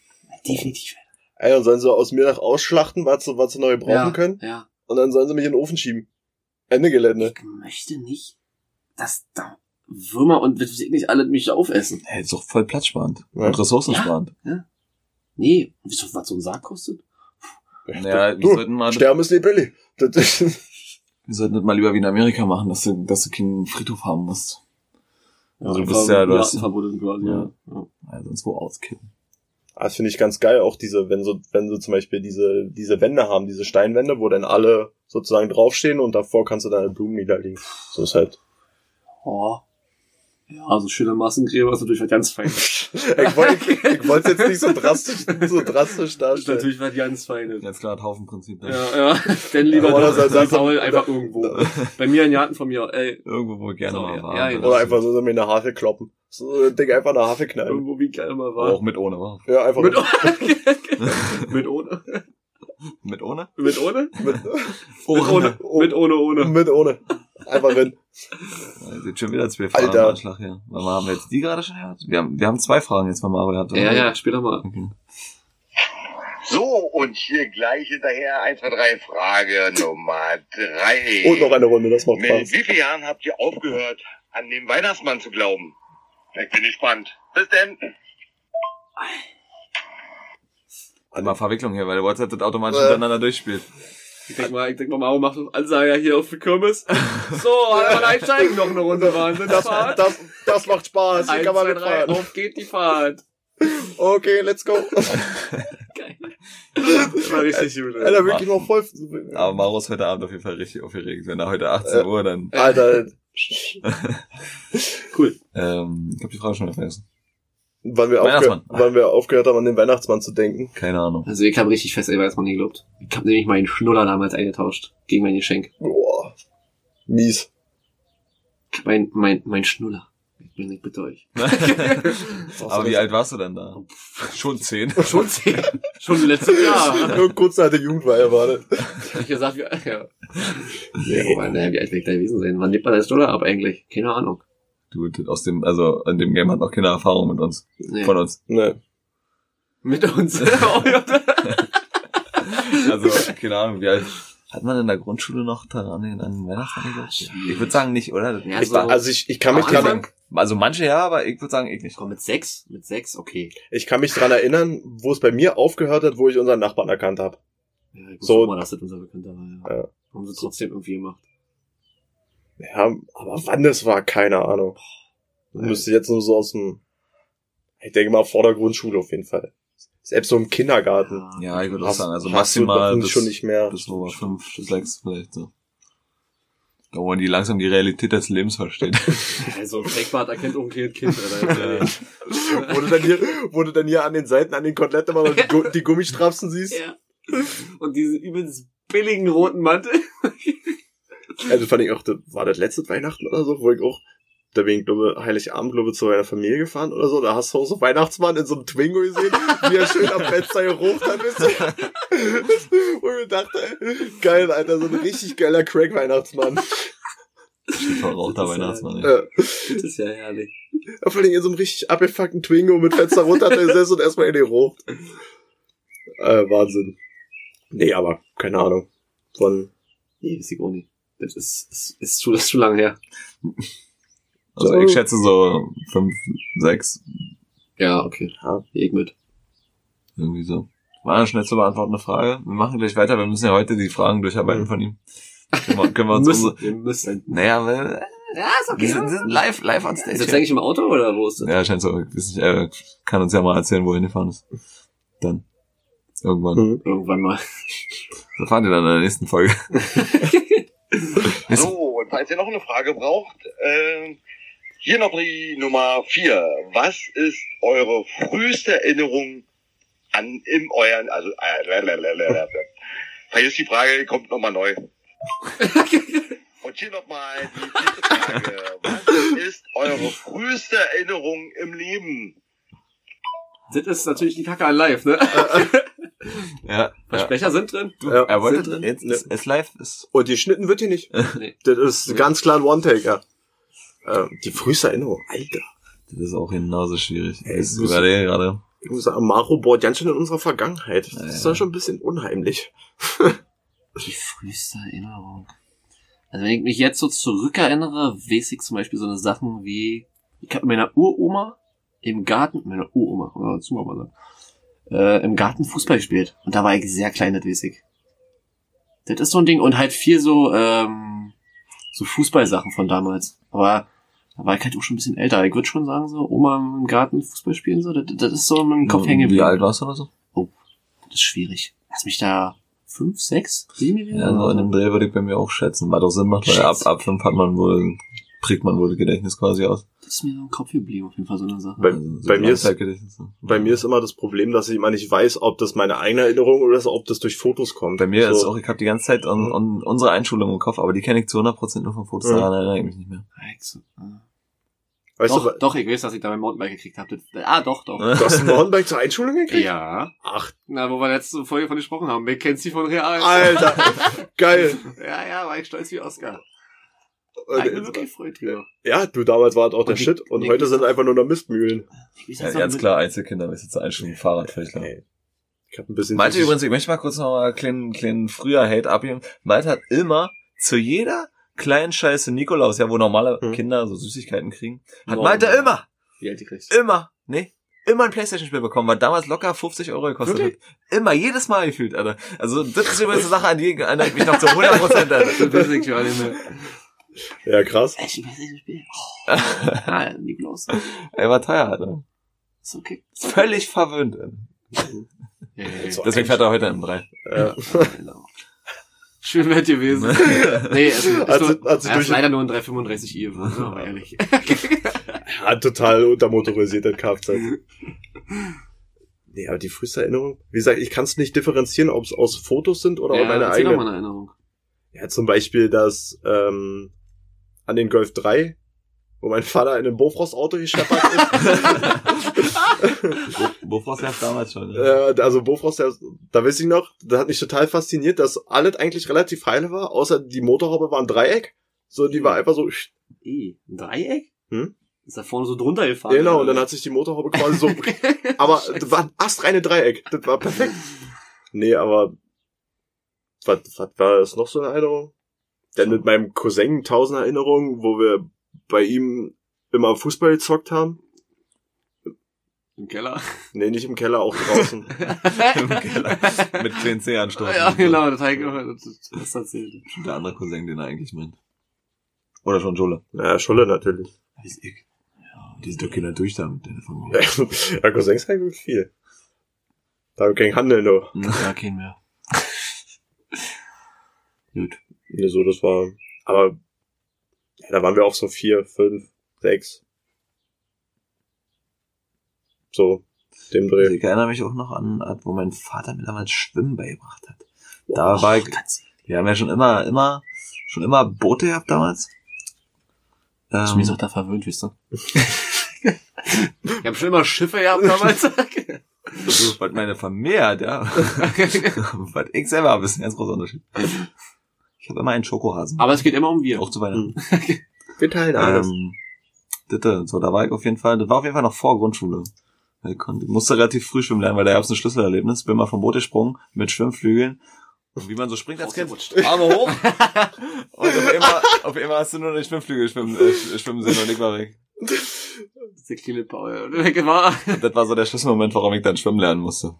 Definitiv. Ey, und sollen sie aus mir nach ausschlachten, was sie, was sie neu brauchen ja, können? Ja. Und dann sollen sie mich in den Ofen schieben. Ende Gelände. Ich möchte nicht, dass da Würmer und nicht alle mich aufessen. Hey, ist doch voll platzsparend. Ja. Und ressourcensparend. Ja, ja. Nee, wieso, was so ein Sarg kostet? Naja, du, wir sollten mal... Sterben ist nicht billig. Wir sollten das mal lieber wie in Amerika machen, dass du, dass du keinen Friedhof haben musst. Ja, also du bist ja... Du hast ja, verbunden quasi, ja. ja. ja. Sonst wo auskippen. Das finde ich ganz geil, auch diese, wenn so, wenn sie zum Beispiel diese, diese Wände haben, diese Steinwände, wo dann alle sozusagen draufstehen und davor kannst du deine Blumen niederlegen. So ist halt. Oh. Ja, also schöne Massengräber ist natürlich was ganz Feines. Ich wollte es jetzt nicht so drastisch, so drastisch darstellen. Natürlich was ganz Feines. Ganz klar, Haufenprinzip. Ne? Ja, ja. Dann lieber ja, das, das Saul einfach da, irgendwo. Da. Bei mir in Jahren von mir, ey. Irgendwo, wo ich gerne so, mal war. Ja, ja, oder einfach so, so mir in der Hafe kloppen. So, Ding, einfach eine Hafe knallen. Irgendwo, wie gerne mal war. Auch mit ohne, war. Ja, einfach mit ohne. Mit ohne. Mit ohne? Mit ohne? Mit ohne. Mit ohne. Mit ohne, ohne. Mit ohne. Einfach rennen. Ja, sind schon wieder zwei Fragen. Alter. Anschlag, ja. Warum haben wir jetzt die gerade schon gehabt? Wir haben, wir haben zwei Fragen jetzt, weil Maro hat. Ja, ja, spiel doch mal. Okay. So, und hier gleich hinterher eins, zwei, drei, Frage Nummer drei. Und noch eine Runde, das macht Spaß. Mit wie vielen Jahren habt ihr aufgehört, an den Weihnachtsmann zu glauben? Ich bin gespannt. Bis denn. Einmal Verwicklung hier, weil der WhatsApp das automatisch hintereinander durchspielt. Ich denk mal, ich denk mal, Maro macht uns Ansager hier auf die Kirmes. So, einmal einsteigen, noch eine Runde, Wahnsinn. Das, das, das macht Spaß. Hier kann man mitfahren. Auf geht die Fahrt. Okay, let's go. Geil. Das war richtig gut. Alter, Alter wirklich noch voll. Aber Maro ist heute Abend auf jeden Fall richtig aufgeregt. Wenn er heute achtzehn Uhr dann... Alter. Cool. Ähm, ich hab die Frage schon vergessen. Wann wir, aufgehört, wann wir aufgehört haben, an den Weihnachtsmann zu denken. Keine Ahnung. Also ich habe richtig fest an den Weihnachtsmann geglaubt. Ich habe nämlich meinen Schnuller damals eingetauscht gegen mein Geschenk. Boah. Mies. Mein, mein, mein Schnuller. Ich bin nicht bitte euch. Aber wie alt warst du denn da? Schon zehn. Schon zehn? Schon letztes Jahr. Nur kurz nach der Jugend war er, warte. Ich hab gesagt, wie, ja. Nee, Mann, wie alt will ich da gewesen sein? Wann lebt man als Schnuller ab eigentlich? Keine Ahnung. Du, aus dem, also, an dem Game hat noch keine Erfahrung mit uns. Nee. Von uns. Nee. Mit uns? Also, keine Ahnung, wie alt. Hat man in der Grundschule noch daran an den Weihnachtsmann gedacht? Ich würde sagen nicht, oder? Ja, ich so war, also, ich, ich kann mich dran erinnern. Also, manche ja, aber ich würde sagen, ich nicht. Komm, mit sechs? Mit sechs, okay. Ich kann mich dran erinnern, wo es bei mir aufgehört hat, wo ich unseren Nachbarn erkannt habe. Ja, ich wusste so, mal, dass das unser Bekannter war, ja. ja. Haben sie trotzdem irgendwie gemacht. Ja, aber wann das war, keine Ahnung. Müsste jetzt nur so aus dem, ich denke mal, vor der Grundschule auf jeden Fall. Selbst so im Kindergarten. Ja, ich würde auch sagen, also maximal bis, schon nicht mehr. Bis Nummer fünf, sechs vielleicht so. Da wollen die langsam die Realität des Lebens verstehen. Also ein Speckbart erkennt auch kein Kind. Oder? Wurde dann hier, wurde dann hier an den Seiten, an den Koteletten mal die, die Gummistrapsen siehst. Ja. Und diesen übelst billigen roten Mantel. Also fand ich auch, das war das letzte Weihnachten oder so, wo ich auch, da bin ich, glaube ich, Heiligabend, glaube ich, zu meiner Familie gefahren oder so, da hast du auch so einen Weihnachtsmann in so einem Twingo gesehen, wie er schön am Fenster gerucht hat, wisst ihr? Und ich dachte, ey, geil, Alter, so ein richtig geiler Crack-Weihnachtsmann. Verrauchter Weihnachtsmann, ja, ey. Das ist ja herrlich. Ja, vor allem in so einem richtig abgefuckten Twingo mit Fenster runter hat er gesessen und erstmal in den Rucht. Äh, Wahnsinn. Nee, aber, keine Ahnung. Von... Nee, ist die auch nicht. Das ist, ist, ist, zu, das ist zu lange her. Also so. Ich schätze so fünf, sechs. Ja, okay. Ja, ich mit. Irgendwie so. War eine schnell zu beantwortende Frage. Wir machen gleich weiter. Wir müssen ja heute die Fragen durcharbeiten mhm. von ihm. Können wir, können wir uns müssen, unsere... Wir müssen. Naja, weil... Ja, ist okay. Wir sind, sind live, live on stage. Ist das eigentlich im Auto oder wo ist das? Ja, scheint so. Ich äh, kann uns ja mal erzählen, wo er hingefahren ist. Dann. Irgendwann. Mhm. Irgendwann mal. Da fahren wir dann in der nächsten Folge. So, und falls ihr noch eine Frage braucht, äh, hier noch die Nummer vier. Was ist eure früheste Erinnerung an im euren, also äh, vergiss die Frage, kommt nochmal neu. Und hier nochmal die vierte Frage. Was ist eure früheste Erinnerung im Leben? Das ist natürlich die Kacke an live, ne? Ja. Versprecher ja. sind drin. Du, ja. Er wollte drin. Jetzt ist, ist live. Ist. Und geschnitten wird hier nicht. Nee. Das ist nee. ganz klar ein One-Taker. Ja. Äh, die früheste Erinnerung. Alter. Das ist auch genauso schwierig. Ey, ist muss, gerade, gerade. Ich muss sagen, Maro bohrt ganz schön in unserer Vergangenheit. Das ja, ist doch ja. schon ein bisschen unheimlich. Die früheste Erinnerung. Also wenn ich mich jetzt so zurückerinnere, weiß ich zum Beispiel so eine Sachen wie, ich habe mit meiner Uroma im Garten, meiner Uroma, oder dazu mal sagen, Äh, im Garten Fußball gespielt. Und da war ich sehr klein, das weiß ich. Das ist so ein Ding. Und halt viel so, ähm, so Fußballsachen von damals. Aber da war ich halt auch schon ein bisschen älter. Ich würde schon sagen, so Oma im Garten Fußball spielen, so, das, das ist so in meinem Kopf hängen geblieben. Wie alt warst du oder so? Oh, das ist schwierig. Lass mich da fünf, sechs, sieben Jahre? Ja, so in dem Dreh würde ich bei mir auch schätzen. Weil doch Sinn macht, weil ab, ab fünf hat man wohl, prägt man wohl Gedächtnis quasi aus. Das ist mir so im Kopf geblieben, auf jeden Fall so eine Sache. Bei, also, so bei, mir ist, bei mir ist immer das Problem, dass ich immer nicht weiß, ob das meine eigene Erinnerung oder so, ob das durch Fotos kommt. Bei mir so. ist auch, ich habe die ganze Zeit on, on unsere Einschulung im Kopf, aber die kenne ich zu hundert Prozent nur von Fotos, ja. Daran erinnere ich mich nicht mehr. Weißt doch, du, doch, ich weiß, dass ich da mein Mountainbike gekriegt habe. Ah, doch, doch. Du hast ein Mountainbike zur Einschulung gekriegt? Ja. Ach. Na, wo wir letzte Folge von gesprochen haben. Wer kennt sie von Real? Alter, geil. Ja, ja, war ich stolz wie Oscar. Ich bin wirklich gefreut drüber. Ja, du, damals war auch und der die, Shit und die, heute die, sind einfach nur noch Mistmühlen. Ja, ganz klar, Einzelkinder, wir sitzen eigentlich schon im Fahrradfächler. Nee. Ich hab ein bisschen... Malte übrigens, ich möchte mal kurz noch mal einen kleinen, kleinen früher Hate abgeben. Malte hat immer zu jeder kleinen Scheiße Nikolaus, ja, wo normale hm. Kinder so Süßigkeiten kriegen, hat Malte immer, wie alt die kriegst. immer, nee, immer ein PlayStation-Spiel bekommen, weil damals locker fünfzig Euro gekostet okay. hat. Immer, jedes Mal gefühlt, Alter. Also das ist übrigens eine Sache, an die erinnere ich mich noch zu hundert Prozent, Alter. Ja, krass. Echt ein PlayStation-Spiel? Oh. Ah, Nikolaus. Er war teuer, Alter. Ist okay. Völlig verwöhnt. Ja, ja, deswegen fährt er heute im drei. Ja. Schön wert gewesen. Nee, es ist, hat, nur, hat er ist leider nur ein drei fünfunddreißig i, also, aber ehrlich. Ja, total untermotorisiert, das Kfz. Nee, aber die früheste Erinnerung, wie gesagt, ich kann es nicht differenzieren, ob es aus Fotos sind oder ja, meine eigene. Mal eine Erinnerung. Ja, zum Beispiel das ähm, an den Golf drei, wo mein Vater in einem Bofrost-Auto gescheppert ist. Bofrost gab's damals schon. Ja. Äh, also Bofrost, da weiß ich noch, das hat mich total fasziniert, dass alles eigentlich relativ heile war, außer die Motorhaube war ein Dreieck. So, die war einfach so... Ey, ein Dreieck? Hm? Ist da vorne so drunter gefahren. Genau, und dann hat sich die Motorhaube quasi so... aber das war ein astreine Dreieck. Das war perfekt. Nee, aber... Was, was war das noch so eine Erinnerung? Denn mit meinem Cousin tausend Erinnerungen, wo wir bei ihm immer Fußball gezockt haben. Im Keller? Nee, nicht im Keller, auch draußen. Im Keller. Mit kleinen Zehanstoßen. Ja, genau, das habe ich auch, das, das erzählt. Schon der andere Cousin, den er eigentlich meint. Oder schon Schulle. Ja, Schulle natürlich. Das ist ich. Ja, die sind doch Kinder durch da mit deiner Familie. Ja, Cousins haben wirklich viel. Da haben wir keinen Handel noch. Ja, keinen mehr. Gut. Nee, so, das war, aber, ja, da waren wir auch so vier, fünf, sechs. So, dem Dreh. Ich erinnere mich auch noch an, wo mein Vater mir damals Schwimmen beigebracht hat. Da oh, war ich, wir haben ja schon immer, immer, schon immer Boote gehabt damals. Ich bin ähm, auch da verwöhnt, weißt du. Ich habe schon immer Schiffe gehabt damals. Was meine Familie hat, ja. Was ich selber habe, ist ein ganz großer Unterschied. Ich habe immer einen Schokohasen. Aber es geht immer um wir. Auch zu Weihnachten. Wir teilen alles. Ähm, das, so, da war ich auf jeden Fall, das war auf jeden Fall noch vor Grundschule. Ich konnte, musste relativ früh schwimmen lernen, weil da gab es ein Schlüsselerlebnis. Bin mal vom Boot gesprungen mit Schwimmflügeln. Und wie man so springt als Kind, Arme hoch. Und auf einmal, auf einmal hast du nur den Schwimmflügel schwimmen, äh, schwimmen sehen und ich war weg. Der kleine Paul. Und das war so der Schlüsselmoment, warum ich dann schwimmen lernen musste.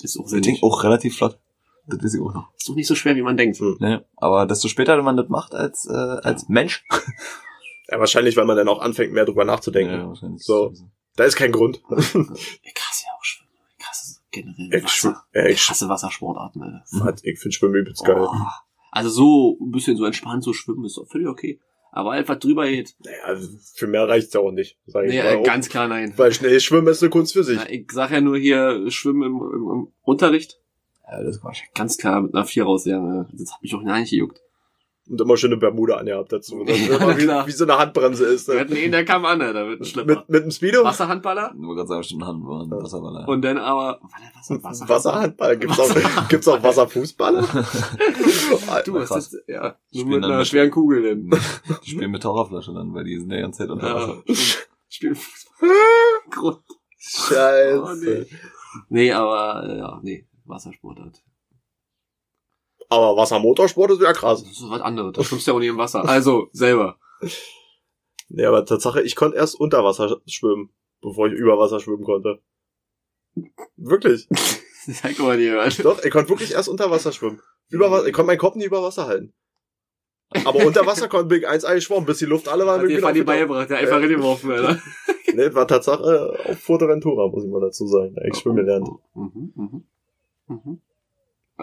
Ist auch sehr Das Ding auch relativ flott. Das weiß ich auch noch. Ist doch nicht so schwer, wie man denkt. Hm. Nee, aber desto später man das macht als äh, als ja. Mensch. Ja, wahrscheinlich, weil man dann auch anfängt, mehr drüber nachzudenken. Ja, wahrscheinlich. So, da ist kein Grund. Ja, krass, ja auch schwimmen. Krass, generell ich Wasser. Schw- ich krasse Wassersportarten, Alter. Ich finde Schwimmen übelst oh. geil. Also so ein bisschen so entspannt so schwimmen ist doch völlig okay. Aber einfach drüber geht. Naja, für mehr reicht's ja auch nicht. Sag ich naja, mal ganz auch. Klar nein. Weil schnell schwimmen ist eine Kunst für sich. Na, ich sag ja nur hier, schwimmen im, im, im Unterricht. Ja, das war ganz klar mit einer vier raus, ja. Ne? Das hat mich auch gar nicht gejuckt. Und immer schöne Bermuda angehabt dazu. Ja, immer wie, wie so eine Handbremse ist. Ne? Wir hatten ihn, der kam an, da wird ein Schlepper. Mit, mit einem Speedo? Wasserhandballer? Ich wollte gerade sagen, bestimmt Handballer, ja. Wasserballer. Und dann aber... Wasser, Wasser, Wasserhandballer? Gibt's auch, gibt's auch Wasserfußballer? Du, was ist das? Ja, nur mit einer mit, schweren Kugel. Denn. Die spielen mit Taucherflasche dann, weil die sind ja die ganze Zeit unter Wasser. Ja, spielen Fußball. Grund. Scheiße. Oh, nee. nee, aber... ja, nee. Wassersport hat. Aber Wassermotorsport ist ja krass. Das ist was anderes. Da schwimmst du ja auch nicht im Wasser. Also, selber. Nee, aber Tatsache, ich konnte erst unter Wasser schwimmen, bevor ich über Wasser schwimmen konnte. Wirklich. Das hat man nie gehört. Doch, ich konnte wirklich erst unter Wasser schwimmen. Über Wasser, ich konnte meinen Kopf nie über Wasser halten. Aber unter Wasser konnte ich eins geschwommen, bis die Luft alle waren. Hat dir Fanny beigebracht, der einfach reingeworfen, Alter. Nee, war Tatsache auf Fuerteventura, muss ich mal dazu sagen. Ich schwimme gelernt. Mhm, mhm. Mhm.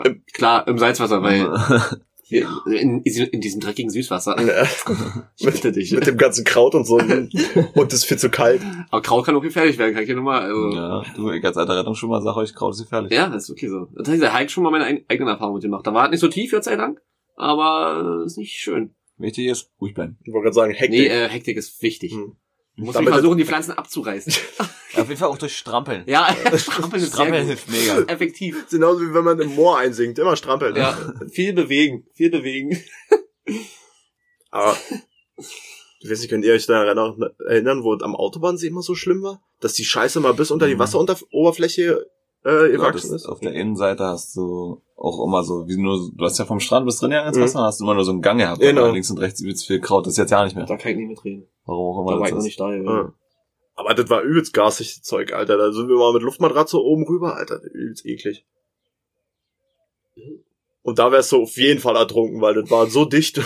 Im, Klar, im Salzwasser, weil hier, in, in diesem dreckigen Süßwasser. Ich bitte dich. Mit dem ganzen Kraut und so. Und es ist viel zu kalt. Aber Kraut kann auch gefährlich werden, kann ich ja nochmal. Also. Ja, du, ganz alter Rettungsschwimmer, sag euch, Kraut ist gefährlich. Ja, das ist okay so. Das heißt, da habe ich schon mal meine eigenen Erfahrungen mit gemacht. Da war halt nicht so tief, Gott sei Dank, aber ist nicht schön. Wichtig ist, ruhig bleiben. Ich wollte gerade sagen, Hektik. Nee, äh, Hektik ist wichtig. Hm. Du musst damit versuchen, die Pflanzen abzureißen. Auf jeden Fall auch durch Strampeln. Ja, Strampeln, ist Strampeln hilft mega. Effektiv. Genauso wie wenn man im Moor einsinkt. Immer strampeln. Ja, viel bewegen. Viel bewegen. Aber Ich weiß nicht, könnt ihr euch daran erinnern, wo es am Autobahnsee immer so schlimm war? Dass die Scheiße mal bis unter die Wasseroberfläche äh, gewachsen ja, ist? Auf der Innenseite hast du auch immer so, wie nur, du hast ja vom Strand bis drin ja ins Wasser, mhm. hast du immer nur so einen Gang gehabt. Genau. Aber links und rechts übelst viel Kraut, das ist jetzt ja nicht mehr. Da kann ich nicht mitreden. Warum auch immer. Da war ich noch nicht da, ja. Ja. Aber das war übelst garstig Zeug, Alter. Da sind wir mal mit Luftmatratze oben rüber, Alter. Übelst eklig. Und da wärst du auf jeden Fall ertrunken, weil das war so dicht.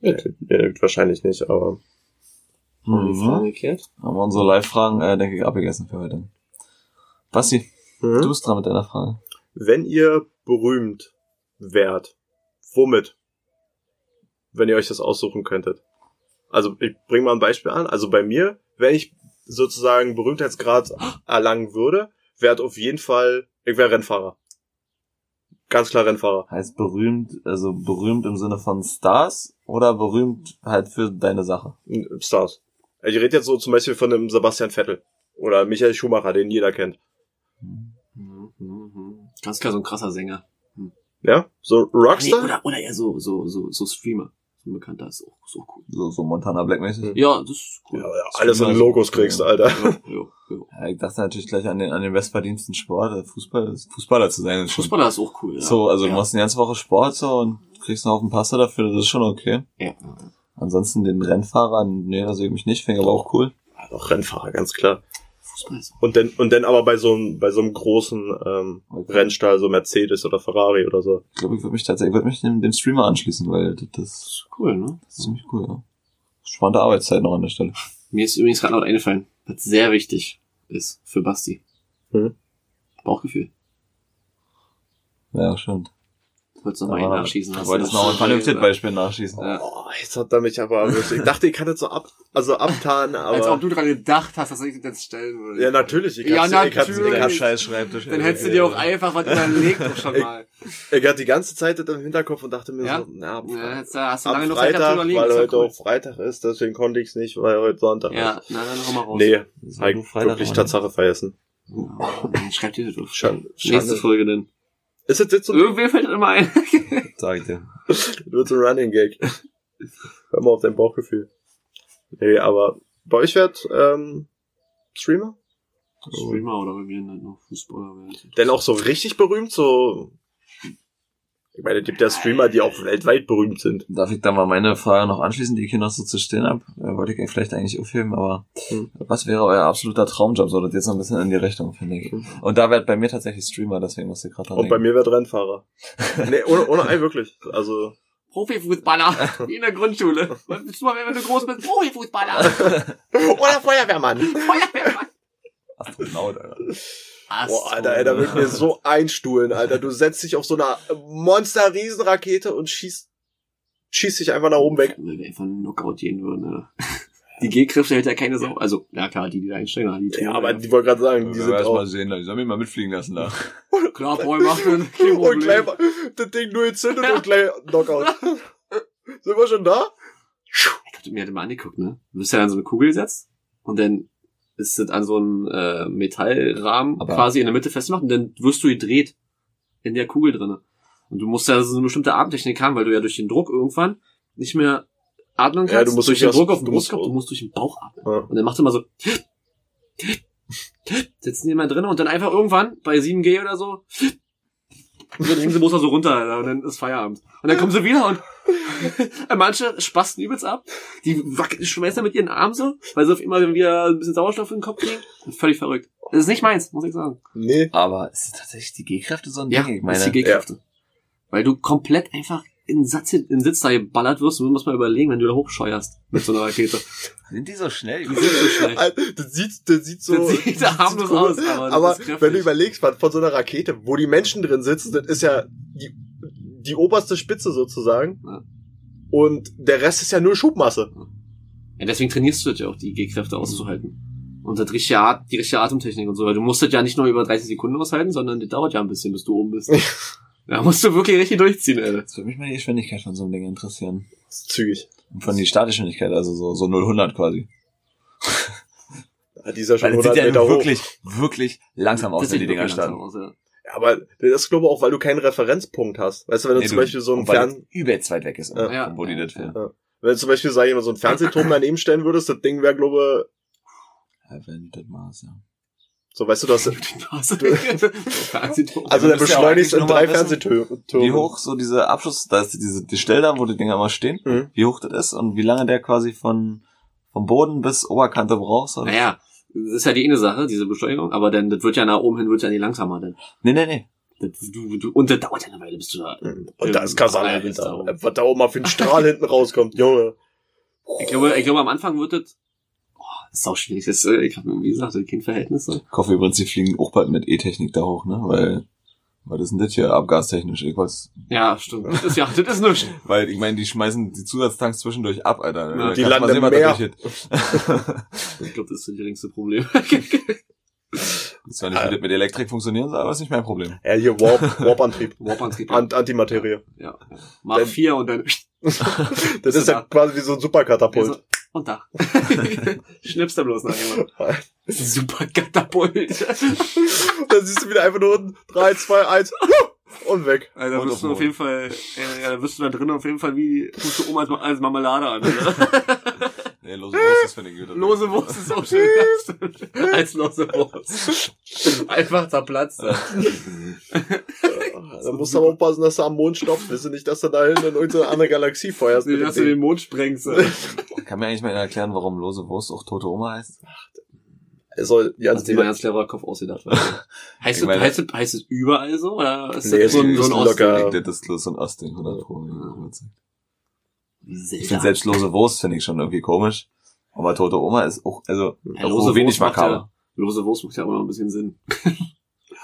ja, ja, wahrscheinlich nicht, aber... Haben wir die Fragen geklärt? Haben wir unsere Live-Fragen, äh, denke ich, abgegessen für heute. Basti, mhm. du bist dran mit deiner Frage. Wenn ihr berühmt wärt, womit? Wenn ihr euch das aussuchen könntet. Also ich bringe mal ein Beispiel an. Also bei mir, wenn ich sozusagen Berühmtheitsgrad erlangen würde, wäre auf jeden Fall, ich wäre Rennfahrer. Ganz klar Rennfahrer. Heißt berühmt, also berühmt im Sinne von Stars oder berühmt halt für deine Sache? Stars. Ich rede jetzt so zum Beispiel von einem Sebastian Vettel oder Michael Schumacher, den jeder kennt. Ganz klar so ein krasser Sänger. Hm. Ja? So Rockstar? Nee, oder, oder eher so, so, so, so Streamer. Bekannter ist auch so cool. So, so Montana Black-mäßig? Ja, das ist cool. Ja, ja, alles an Logos kriegst, ja. Alter. Ja, ja, ja. Ja, ich dachte natürlich gleich an den, an den bestverdiensten Sport, Fußball, Fußballer zu sein. Ist Fußballer schon, ist auch cool, ja. So, also ja. Du machst eine ganze Woche Sport so und kriegst einen Haufen Pasta dafür, das ist schon okay. Ja. Ansonsten den Rennfahrer, nee, da sehe ich mich nicht, finde ich aber auch cool. Ja, doch, Rennfahrer, ganz klar. Fußball ist und dann, und dann aber bei so einem, bei so einem großen, ähm, okay. Rennstall, so Mercedes oder Ferrari oder so. Ich glaube, ich würde mich tatsächlich, ich würde mich dem, dem Streamer anschließen, weil das, das ist cool, ne? Das ist ziemlich cool, ja. Spannende Arbeitszeit noch an der Stelle. Mir ist übrigens gerade noch eingefallen, was sehr wichtig ist für Basti. Hm? Bauchgefühl. Ja, stimmt. Wolltest du noch mal nachschießen? Du wolltest noch ein vernünftiges Beispiel nachschießen. Ja. Oh, jetzt hat er mich aber... Ich dachte, ich kann das so ab, also abtan, aber... Als ob du dran gedacht hast, dass ich das jetzt stellen würde. Ja, natürlich. Ich ja, natürlich. Scheiß Schreibtisch. Dann hättest du dir auch einfach was überlegt doch schon mal. Ich, ich hatte die ganze Zeit das im Hinterkopf und dachte mir ja? so, na, ja, jetzt hast du lange noch Freitag, Zeit, überlegen, weil heute cool. auch Freitag ist, deswegen konnte ich es nicht, weil heute Sonntag ja, ist. Ja, na, dann noch mal raus. Nee, eigentlich wirklich Tatsache vergessen. Schreib dir das auf. Nächste Folge denn. Ist das jetzt so? Irgendwer fällt das immer ein. Sag ich dir. Du bist ein Running Gag. Hör mal auf dein Bauchgefühl. Nee, aber bei euch wär't, ähm, Streamer? Streamer oder bei mir halt noch Fußballer. Denn auch so richtig berühmt, so... Ich meine, es gibt ja Streamer, die auch weltweit berühmt sind. Darf ich da mal meine Frage noch anschließen, die ich hier noch so zu stehen habe? Wollte ich vielleicht eigentlich aufheben, aber hm. was wäre euer absoluter Traumjob? So, das jetzt noch ein bisschen in die Richtung, finde ich. Und da wäre bei mir tatsächlich Streamer, deswegen musste ich gerade dran denken. Und bei mir wäre Rennfahrer. Nee, ohne, ohne Ei, wirklich. Also. Profifußballer. Wie in der Grundschule. Was bist du, wenn du groß bist? Profifußballer. Oder Feuerwehrmann. Feuerwehrmann. Astronaut, Alter. Boah, Alter, ey, da wird mir so einstuhlen, Alter. Du setzt dich auf so eine Monster-Riesenrakete und schießt, schießt dich einfach nach oben weg. Wenn wir einfach einen Knockout gehen würden, ne? Die Gehkräfte hält ja keine Sau. Also, na klar, die, die da einsteigen, die Tore, ja, aber ja. die wollte gerade sagen, ja, die sind auch... mal sehen, ich soll mich mal mitfliegen lassen da. Klar, Paul, mach den. Und gleich das Ding nur entzündet ja. und gleich Knockout. Sind wir schon da? Ich dachte, mir hat immer angeguckt, ne? Du bist ja an so eine Kugel gesetzt und dann... ist das an so einem äh, Metallrahmen aber quasi in der Mitte festmachen und dann wirst du gedreht in der Kugel drinne. Und du musst ja so eine bestimmte Atemtechnik haben, weil du ja durch den Druck irgendwann nicht mehr atmen kannst. Ja, du musst durch den Druck auf den Brustkorb, du musst durch den Bauch atmen. Ja. Und dann macht er mal so sitzen die immer drinne und dann einfach irgendwann bei sieben G oder so und dann hängen sie bloß noch so runter und dann ist Feierabend. Und dann kommen sie wieder und manche spasten übelst ab. Die wack- schmeißen mit ihren Armen so, weil sie auf immer wieder ein bisschen Sauerstoff in den Kopf kriegen. Völlig verrückt. Das ist nicht meins, muss ich sagen. Nee. Aber ist tatsächlich die G-Kräfte so ein Ding? Ja, ich meine, ist die G-Kräfte. Ja. Weil du komplett einfach in Satz, in Sitz da geballert wirst und du musst mal überlegen, wenn du da hochscheuerst mit so einer Rakete. Sind die so schnell? Die sind so schnell. Das sieht, das sieht so... Das sieht harmlos cool. aus, aber, aber wenn du überlegst, von so einer Rakete, wo die Menschen drin sitzen, das ist ja... Die die oberste Spitze sozusagen. Ja. Und der Rest ist ja nur Schubmasse. Ja, deswegen trainierst du das ja auch, die G-Kräfte auszuhalten. Und das richtige At- die richtige Atemtechnik und so. Weil du musst das ja nicht nur über dreißig Sekunden aushalten, sondern das dauert ja ein bisschen, bis du oben bist. Da musst du wirklich richtig durchziehen, ey. Das würde mich mal die Geschwindigkeit von so einem Ding interessieren. Das ist zügig. Und von der Startgeschwindigkeit, also so, so null hundert quasi. Ja, dieser schon hundert Meter hoch. Das sieht ja wirklich, wirklich langsam aus, wenn die Dinger starten. Ja, aber das ist, glaube ich, auch, weil du keinen Referenzpunkt hast. Weißt du, wenn du nee, zum du, Beispiel so einen Fern... übelst weit weg ist, ja. Ja. Wo die das ja. Ja. Wenn du zum Beispiel, sag ich mal, so einen Fernsehturm daneben stellen würdest, das Ding wäre, glaube ich... Ja, wenn das Maß, ja. So, weißt du, das... also, dann beschleunigst du in drei Fernsehtürme. Wie hoch so dieser Abschluss, da ist diese, die Stelle da, wo die Dinger immer stehen, mhm. wie hoch das ist und wie lange der quasi von vom Boden bis Oberkante brauchst. Oder? Naja, das ist ja die eine Sache, diese Beschleunigung, aber dann, das wird ja nach oben hin, wird ja nicht langsamer, dann. Nee, nee, nee. Das, du, du, und das dauert ja eine Weile, bis du da... Mhm. Und da ist Kasala hinter. Was da oben mal für einen Strahl hinten rauskommt, Junge. Ich glaube, ich glaube, am Anfang wird das... Das ist auch schwierig. Das, ich habe, wie gesagt, kein Verhältnis. Ich hoffe übrigens, die fliegen auch bald mit E-Technik da hoch, ne? Weil, weil das ist das hier abgastechnisch, ich weiß. Ja, stimmt. Das ist ja, das ist nichts. Weil, ich meine, die schmeißen die Zusatztanks zwischendurch ab, Alter. Ja, die landen sehen, mehr. Ich glaube, das ist das geringste Problem. Das war nicht, wie das mit Elektrik funktionieren, aber ist nicht mein Problem. Ja, hier Warp, Warp-Antrieb. Warp-Antrieb. Ant- Antimaterie. Ja. Mach dann, vier und dann... Das ist ja quasi wie so ein Superkatapult. Und da. Schnippst du bloß nach jemandem. Super Katapult. Dann siehst du wieder einfach nur unten. drei, zwei, eins und weg. Also da wirst du auf jeden Fall, äh, ja, da wirst du da drin auf jeden Fall wie, tust du oben als, als Marmelade an, oder? Nee, lose Wurst ist für den Güter. Lose Wurst ist auch schön. Als lose Wurst. Einfach zerplatzt. Ja. Da musst du aber aufpassen, dass du am Mond stopfst. Willst du nicht, dass du da hinten in irgendeine andere Galaxie feuerst? Nee, dass du den Mond sprengst. Kann mir eigentlich mal erklären, warum lose Wurst auch tote Oma heißt? Ach, soll ja also ein ganz cleverer Kopf ausgedacht werden. heißt, meine, heißt, heißt, heißt es überall so? Oder ist nee, das so ein, so ein Ostding? Das ist so ein Ostding. Ich finde selbst lose Wurst finde ich schon irgendwie komisch. Aber tote Oma ist auch, also, ja, lose wenig makaber. Lose Wurst macht ja auch noch ein bisschen Sinn.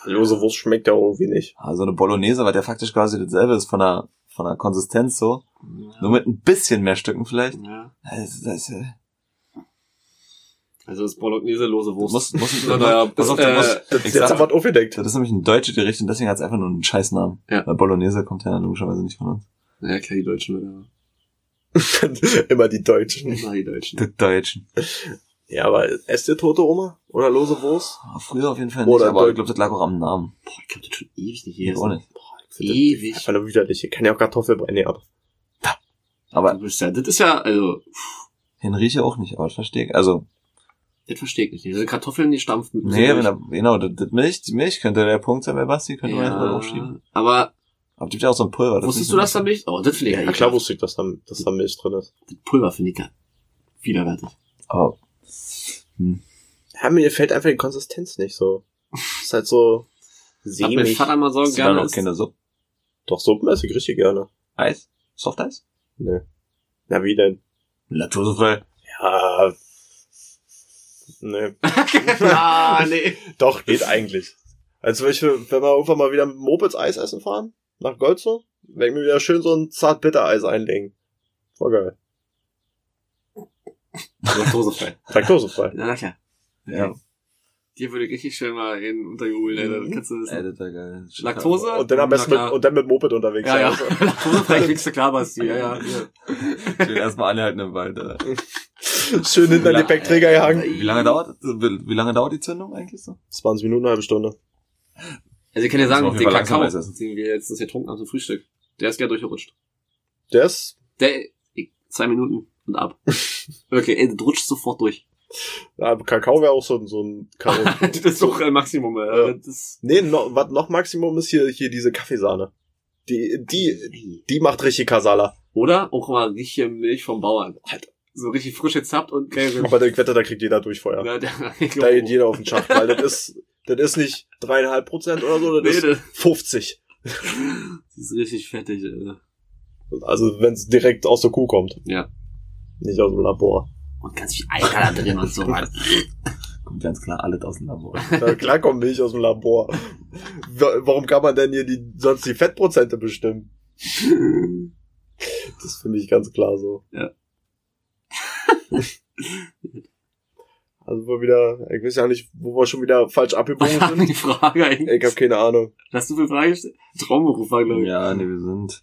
Lose Wurst schmeckt ja irgendwie nicht. Also eine Bolognese, weil der faktisch quasi dasselbe ist von der, von der Konsistenz so. Ja. Nur mit ein bisschen mehr Stücken vielleicht. Ja. Also das, das, also das Bolognese lose Wurst. Muss, muss, ja, naja, das, auf, äh, muss, das ist jetzt aber aufgedeckt. Das ist nämlich ein deutsches Gericht und deswegen hat es einfach nur einen Scheißnamen. Ja. Weil Bolognese kommt ja logischerweise nicht von uns. Ja, klar, die Deutschen wieder. Immer die Deutschen. Immer die Deutschen. Die Deutschen. Ja, aber esst ihr tote Oma? Oder lose Wurst? Früher auf jeden Fall nicht, oder aber ich glaube, das lag auch am Namen. Boah, ich glaube, das schon ewig nicht hier. Boah, ewig. Das einfach widerlich. Hier kann ja auch Kartoffelbrei nehmen. Aber, aber du bist ja, das ist ja, also... Den rieche auch nicht, aber das verstehe ich. Also... Das verstehe ich nicht. Diese Kartoffeln, die stampfen mit Nee, wenn da, genau, das, das Milch, die Milch könnte der Punkt sein bei Basti, könnte ja, man ja aufschieben. Aber... Aber gibt ja auch so ein Pulver. Das wusstest du, dass da Milch... Oh, das finde ich ja, ja klar wusste ich, dass da, dass da Milch drin ist. Das Pulver finde ich ja widerwärtig. Aber... Hm. Ja, mir fällt einfach die Konsistenz nicht so. Ist halt so... Sämig. Hat mein Vater mal so gerne... Auch keine Suppe. Doch, Suppen esse ich richtig gerne. Eis? Softeis? Nee. Na, wie denn? Laktosefrei? Ja... Nee. ah, nee. Doch, geht eigentlich. Also wenn wir irgendwann mal wieder mit Mopeds Eis essen fahren, nach Golzow, werde ich mir wieder schön so ein Zartbittereis einlegen. Voll geil. Laktosefrei. Laktosefrei. Na klar. Ja. ja. Dir würde ich richtig schön mal in untergeholt, mhm. Alter. Kannst du wissen. Alter, da geil. Laktose? Und dann am besten mit, und dann mit Moped unterwegs. Ja, ja. Also. Laktosefrei kriegst du klar, Basti. Ja, ja. ja. Schön erstmal anhalten im Wald, Alter. Schön hinter den Gepäckträger gehangen. Wie lange dauert, wie lange dauert die Zündung eigentlich so? zwanzig Minuten, eine halbe Stunde. Also ich kann ja sagen, den Kakao, den wir letztens getrunken haben zum Frühstück, der ist ja durchgerutscht. Der ist? Der, zwei Minuten und ab. Wirklich, okay, der rutscht sofort durch. Ja, Kakao wäre auch so, so ein Karotten. Das ist doch ein Maximum. Ja. Äh, das nee, no, was noch Maximum ist hier, hier diese Kaffeesahne. Die, die, die macht richtig Kasala. Oder auch mal richtige Milch vom Bauern. Alter. So richtig frisch gezappt und geil. Aber der Wetter, da kriegt jeder Durchfeuer. Ja, da, da geht jeder auf den Schacht, weil das ist, das ist nicht dreieinhalb Prozent oder so, das nee, ist fünfzig. Das ist richtig fettig, Alter. Also wenn es direkt aus der Kuh kommt. Ja. Nicht aus dem Labor. Und ganz viel Eier da drin und so, Mann. Kommt ganz klar alles aus dem Labor. Ja, klar kommt Milch aus dem Labor. Warum kann man denn hier die, sonst die Fettprozente bestimmen? Das finde ich ganz klar so. Ja. Also wir wieder, ich weiß ja nicht, wo wir schon wieder falsch abgebogen sind. Ich die Frage eigentlich. Ich habe keine Ahnung. Hast du für Frage gestellt? Traumberuf war, glaube ich. Ja, ne, wir sind,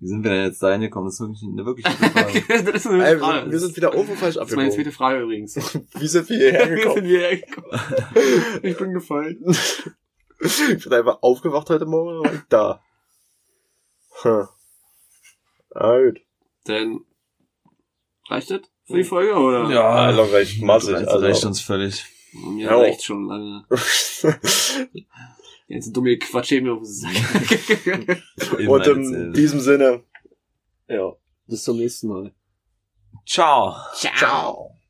wie sind wir denn jetzt da hingekommen? Das ist wirklich eine wirklich gute Frage. Das ist eine Ey, Frage. Wir sind wieder oben falsch abgebogen. Das ist meine zweite Frage übrigens. Wie sind wir hierher gekommen? Wie sind wir hierher gekommen? Ich bin gefallen. Ich bin einfach aufgewacht heute Morgen und war ich da. Hm. Alt. Denn reicht das für die Folge, oder? Ja, ja reicht massig. Also reicht uns völlig. Ja, ja reicht schon lange. Jetzt dumme Quatsch eben auf den Sack. Und in diesem Sinne, ja, bis zum nächsten Mal. Ciao. Ciao. Ciao.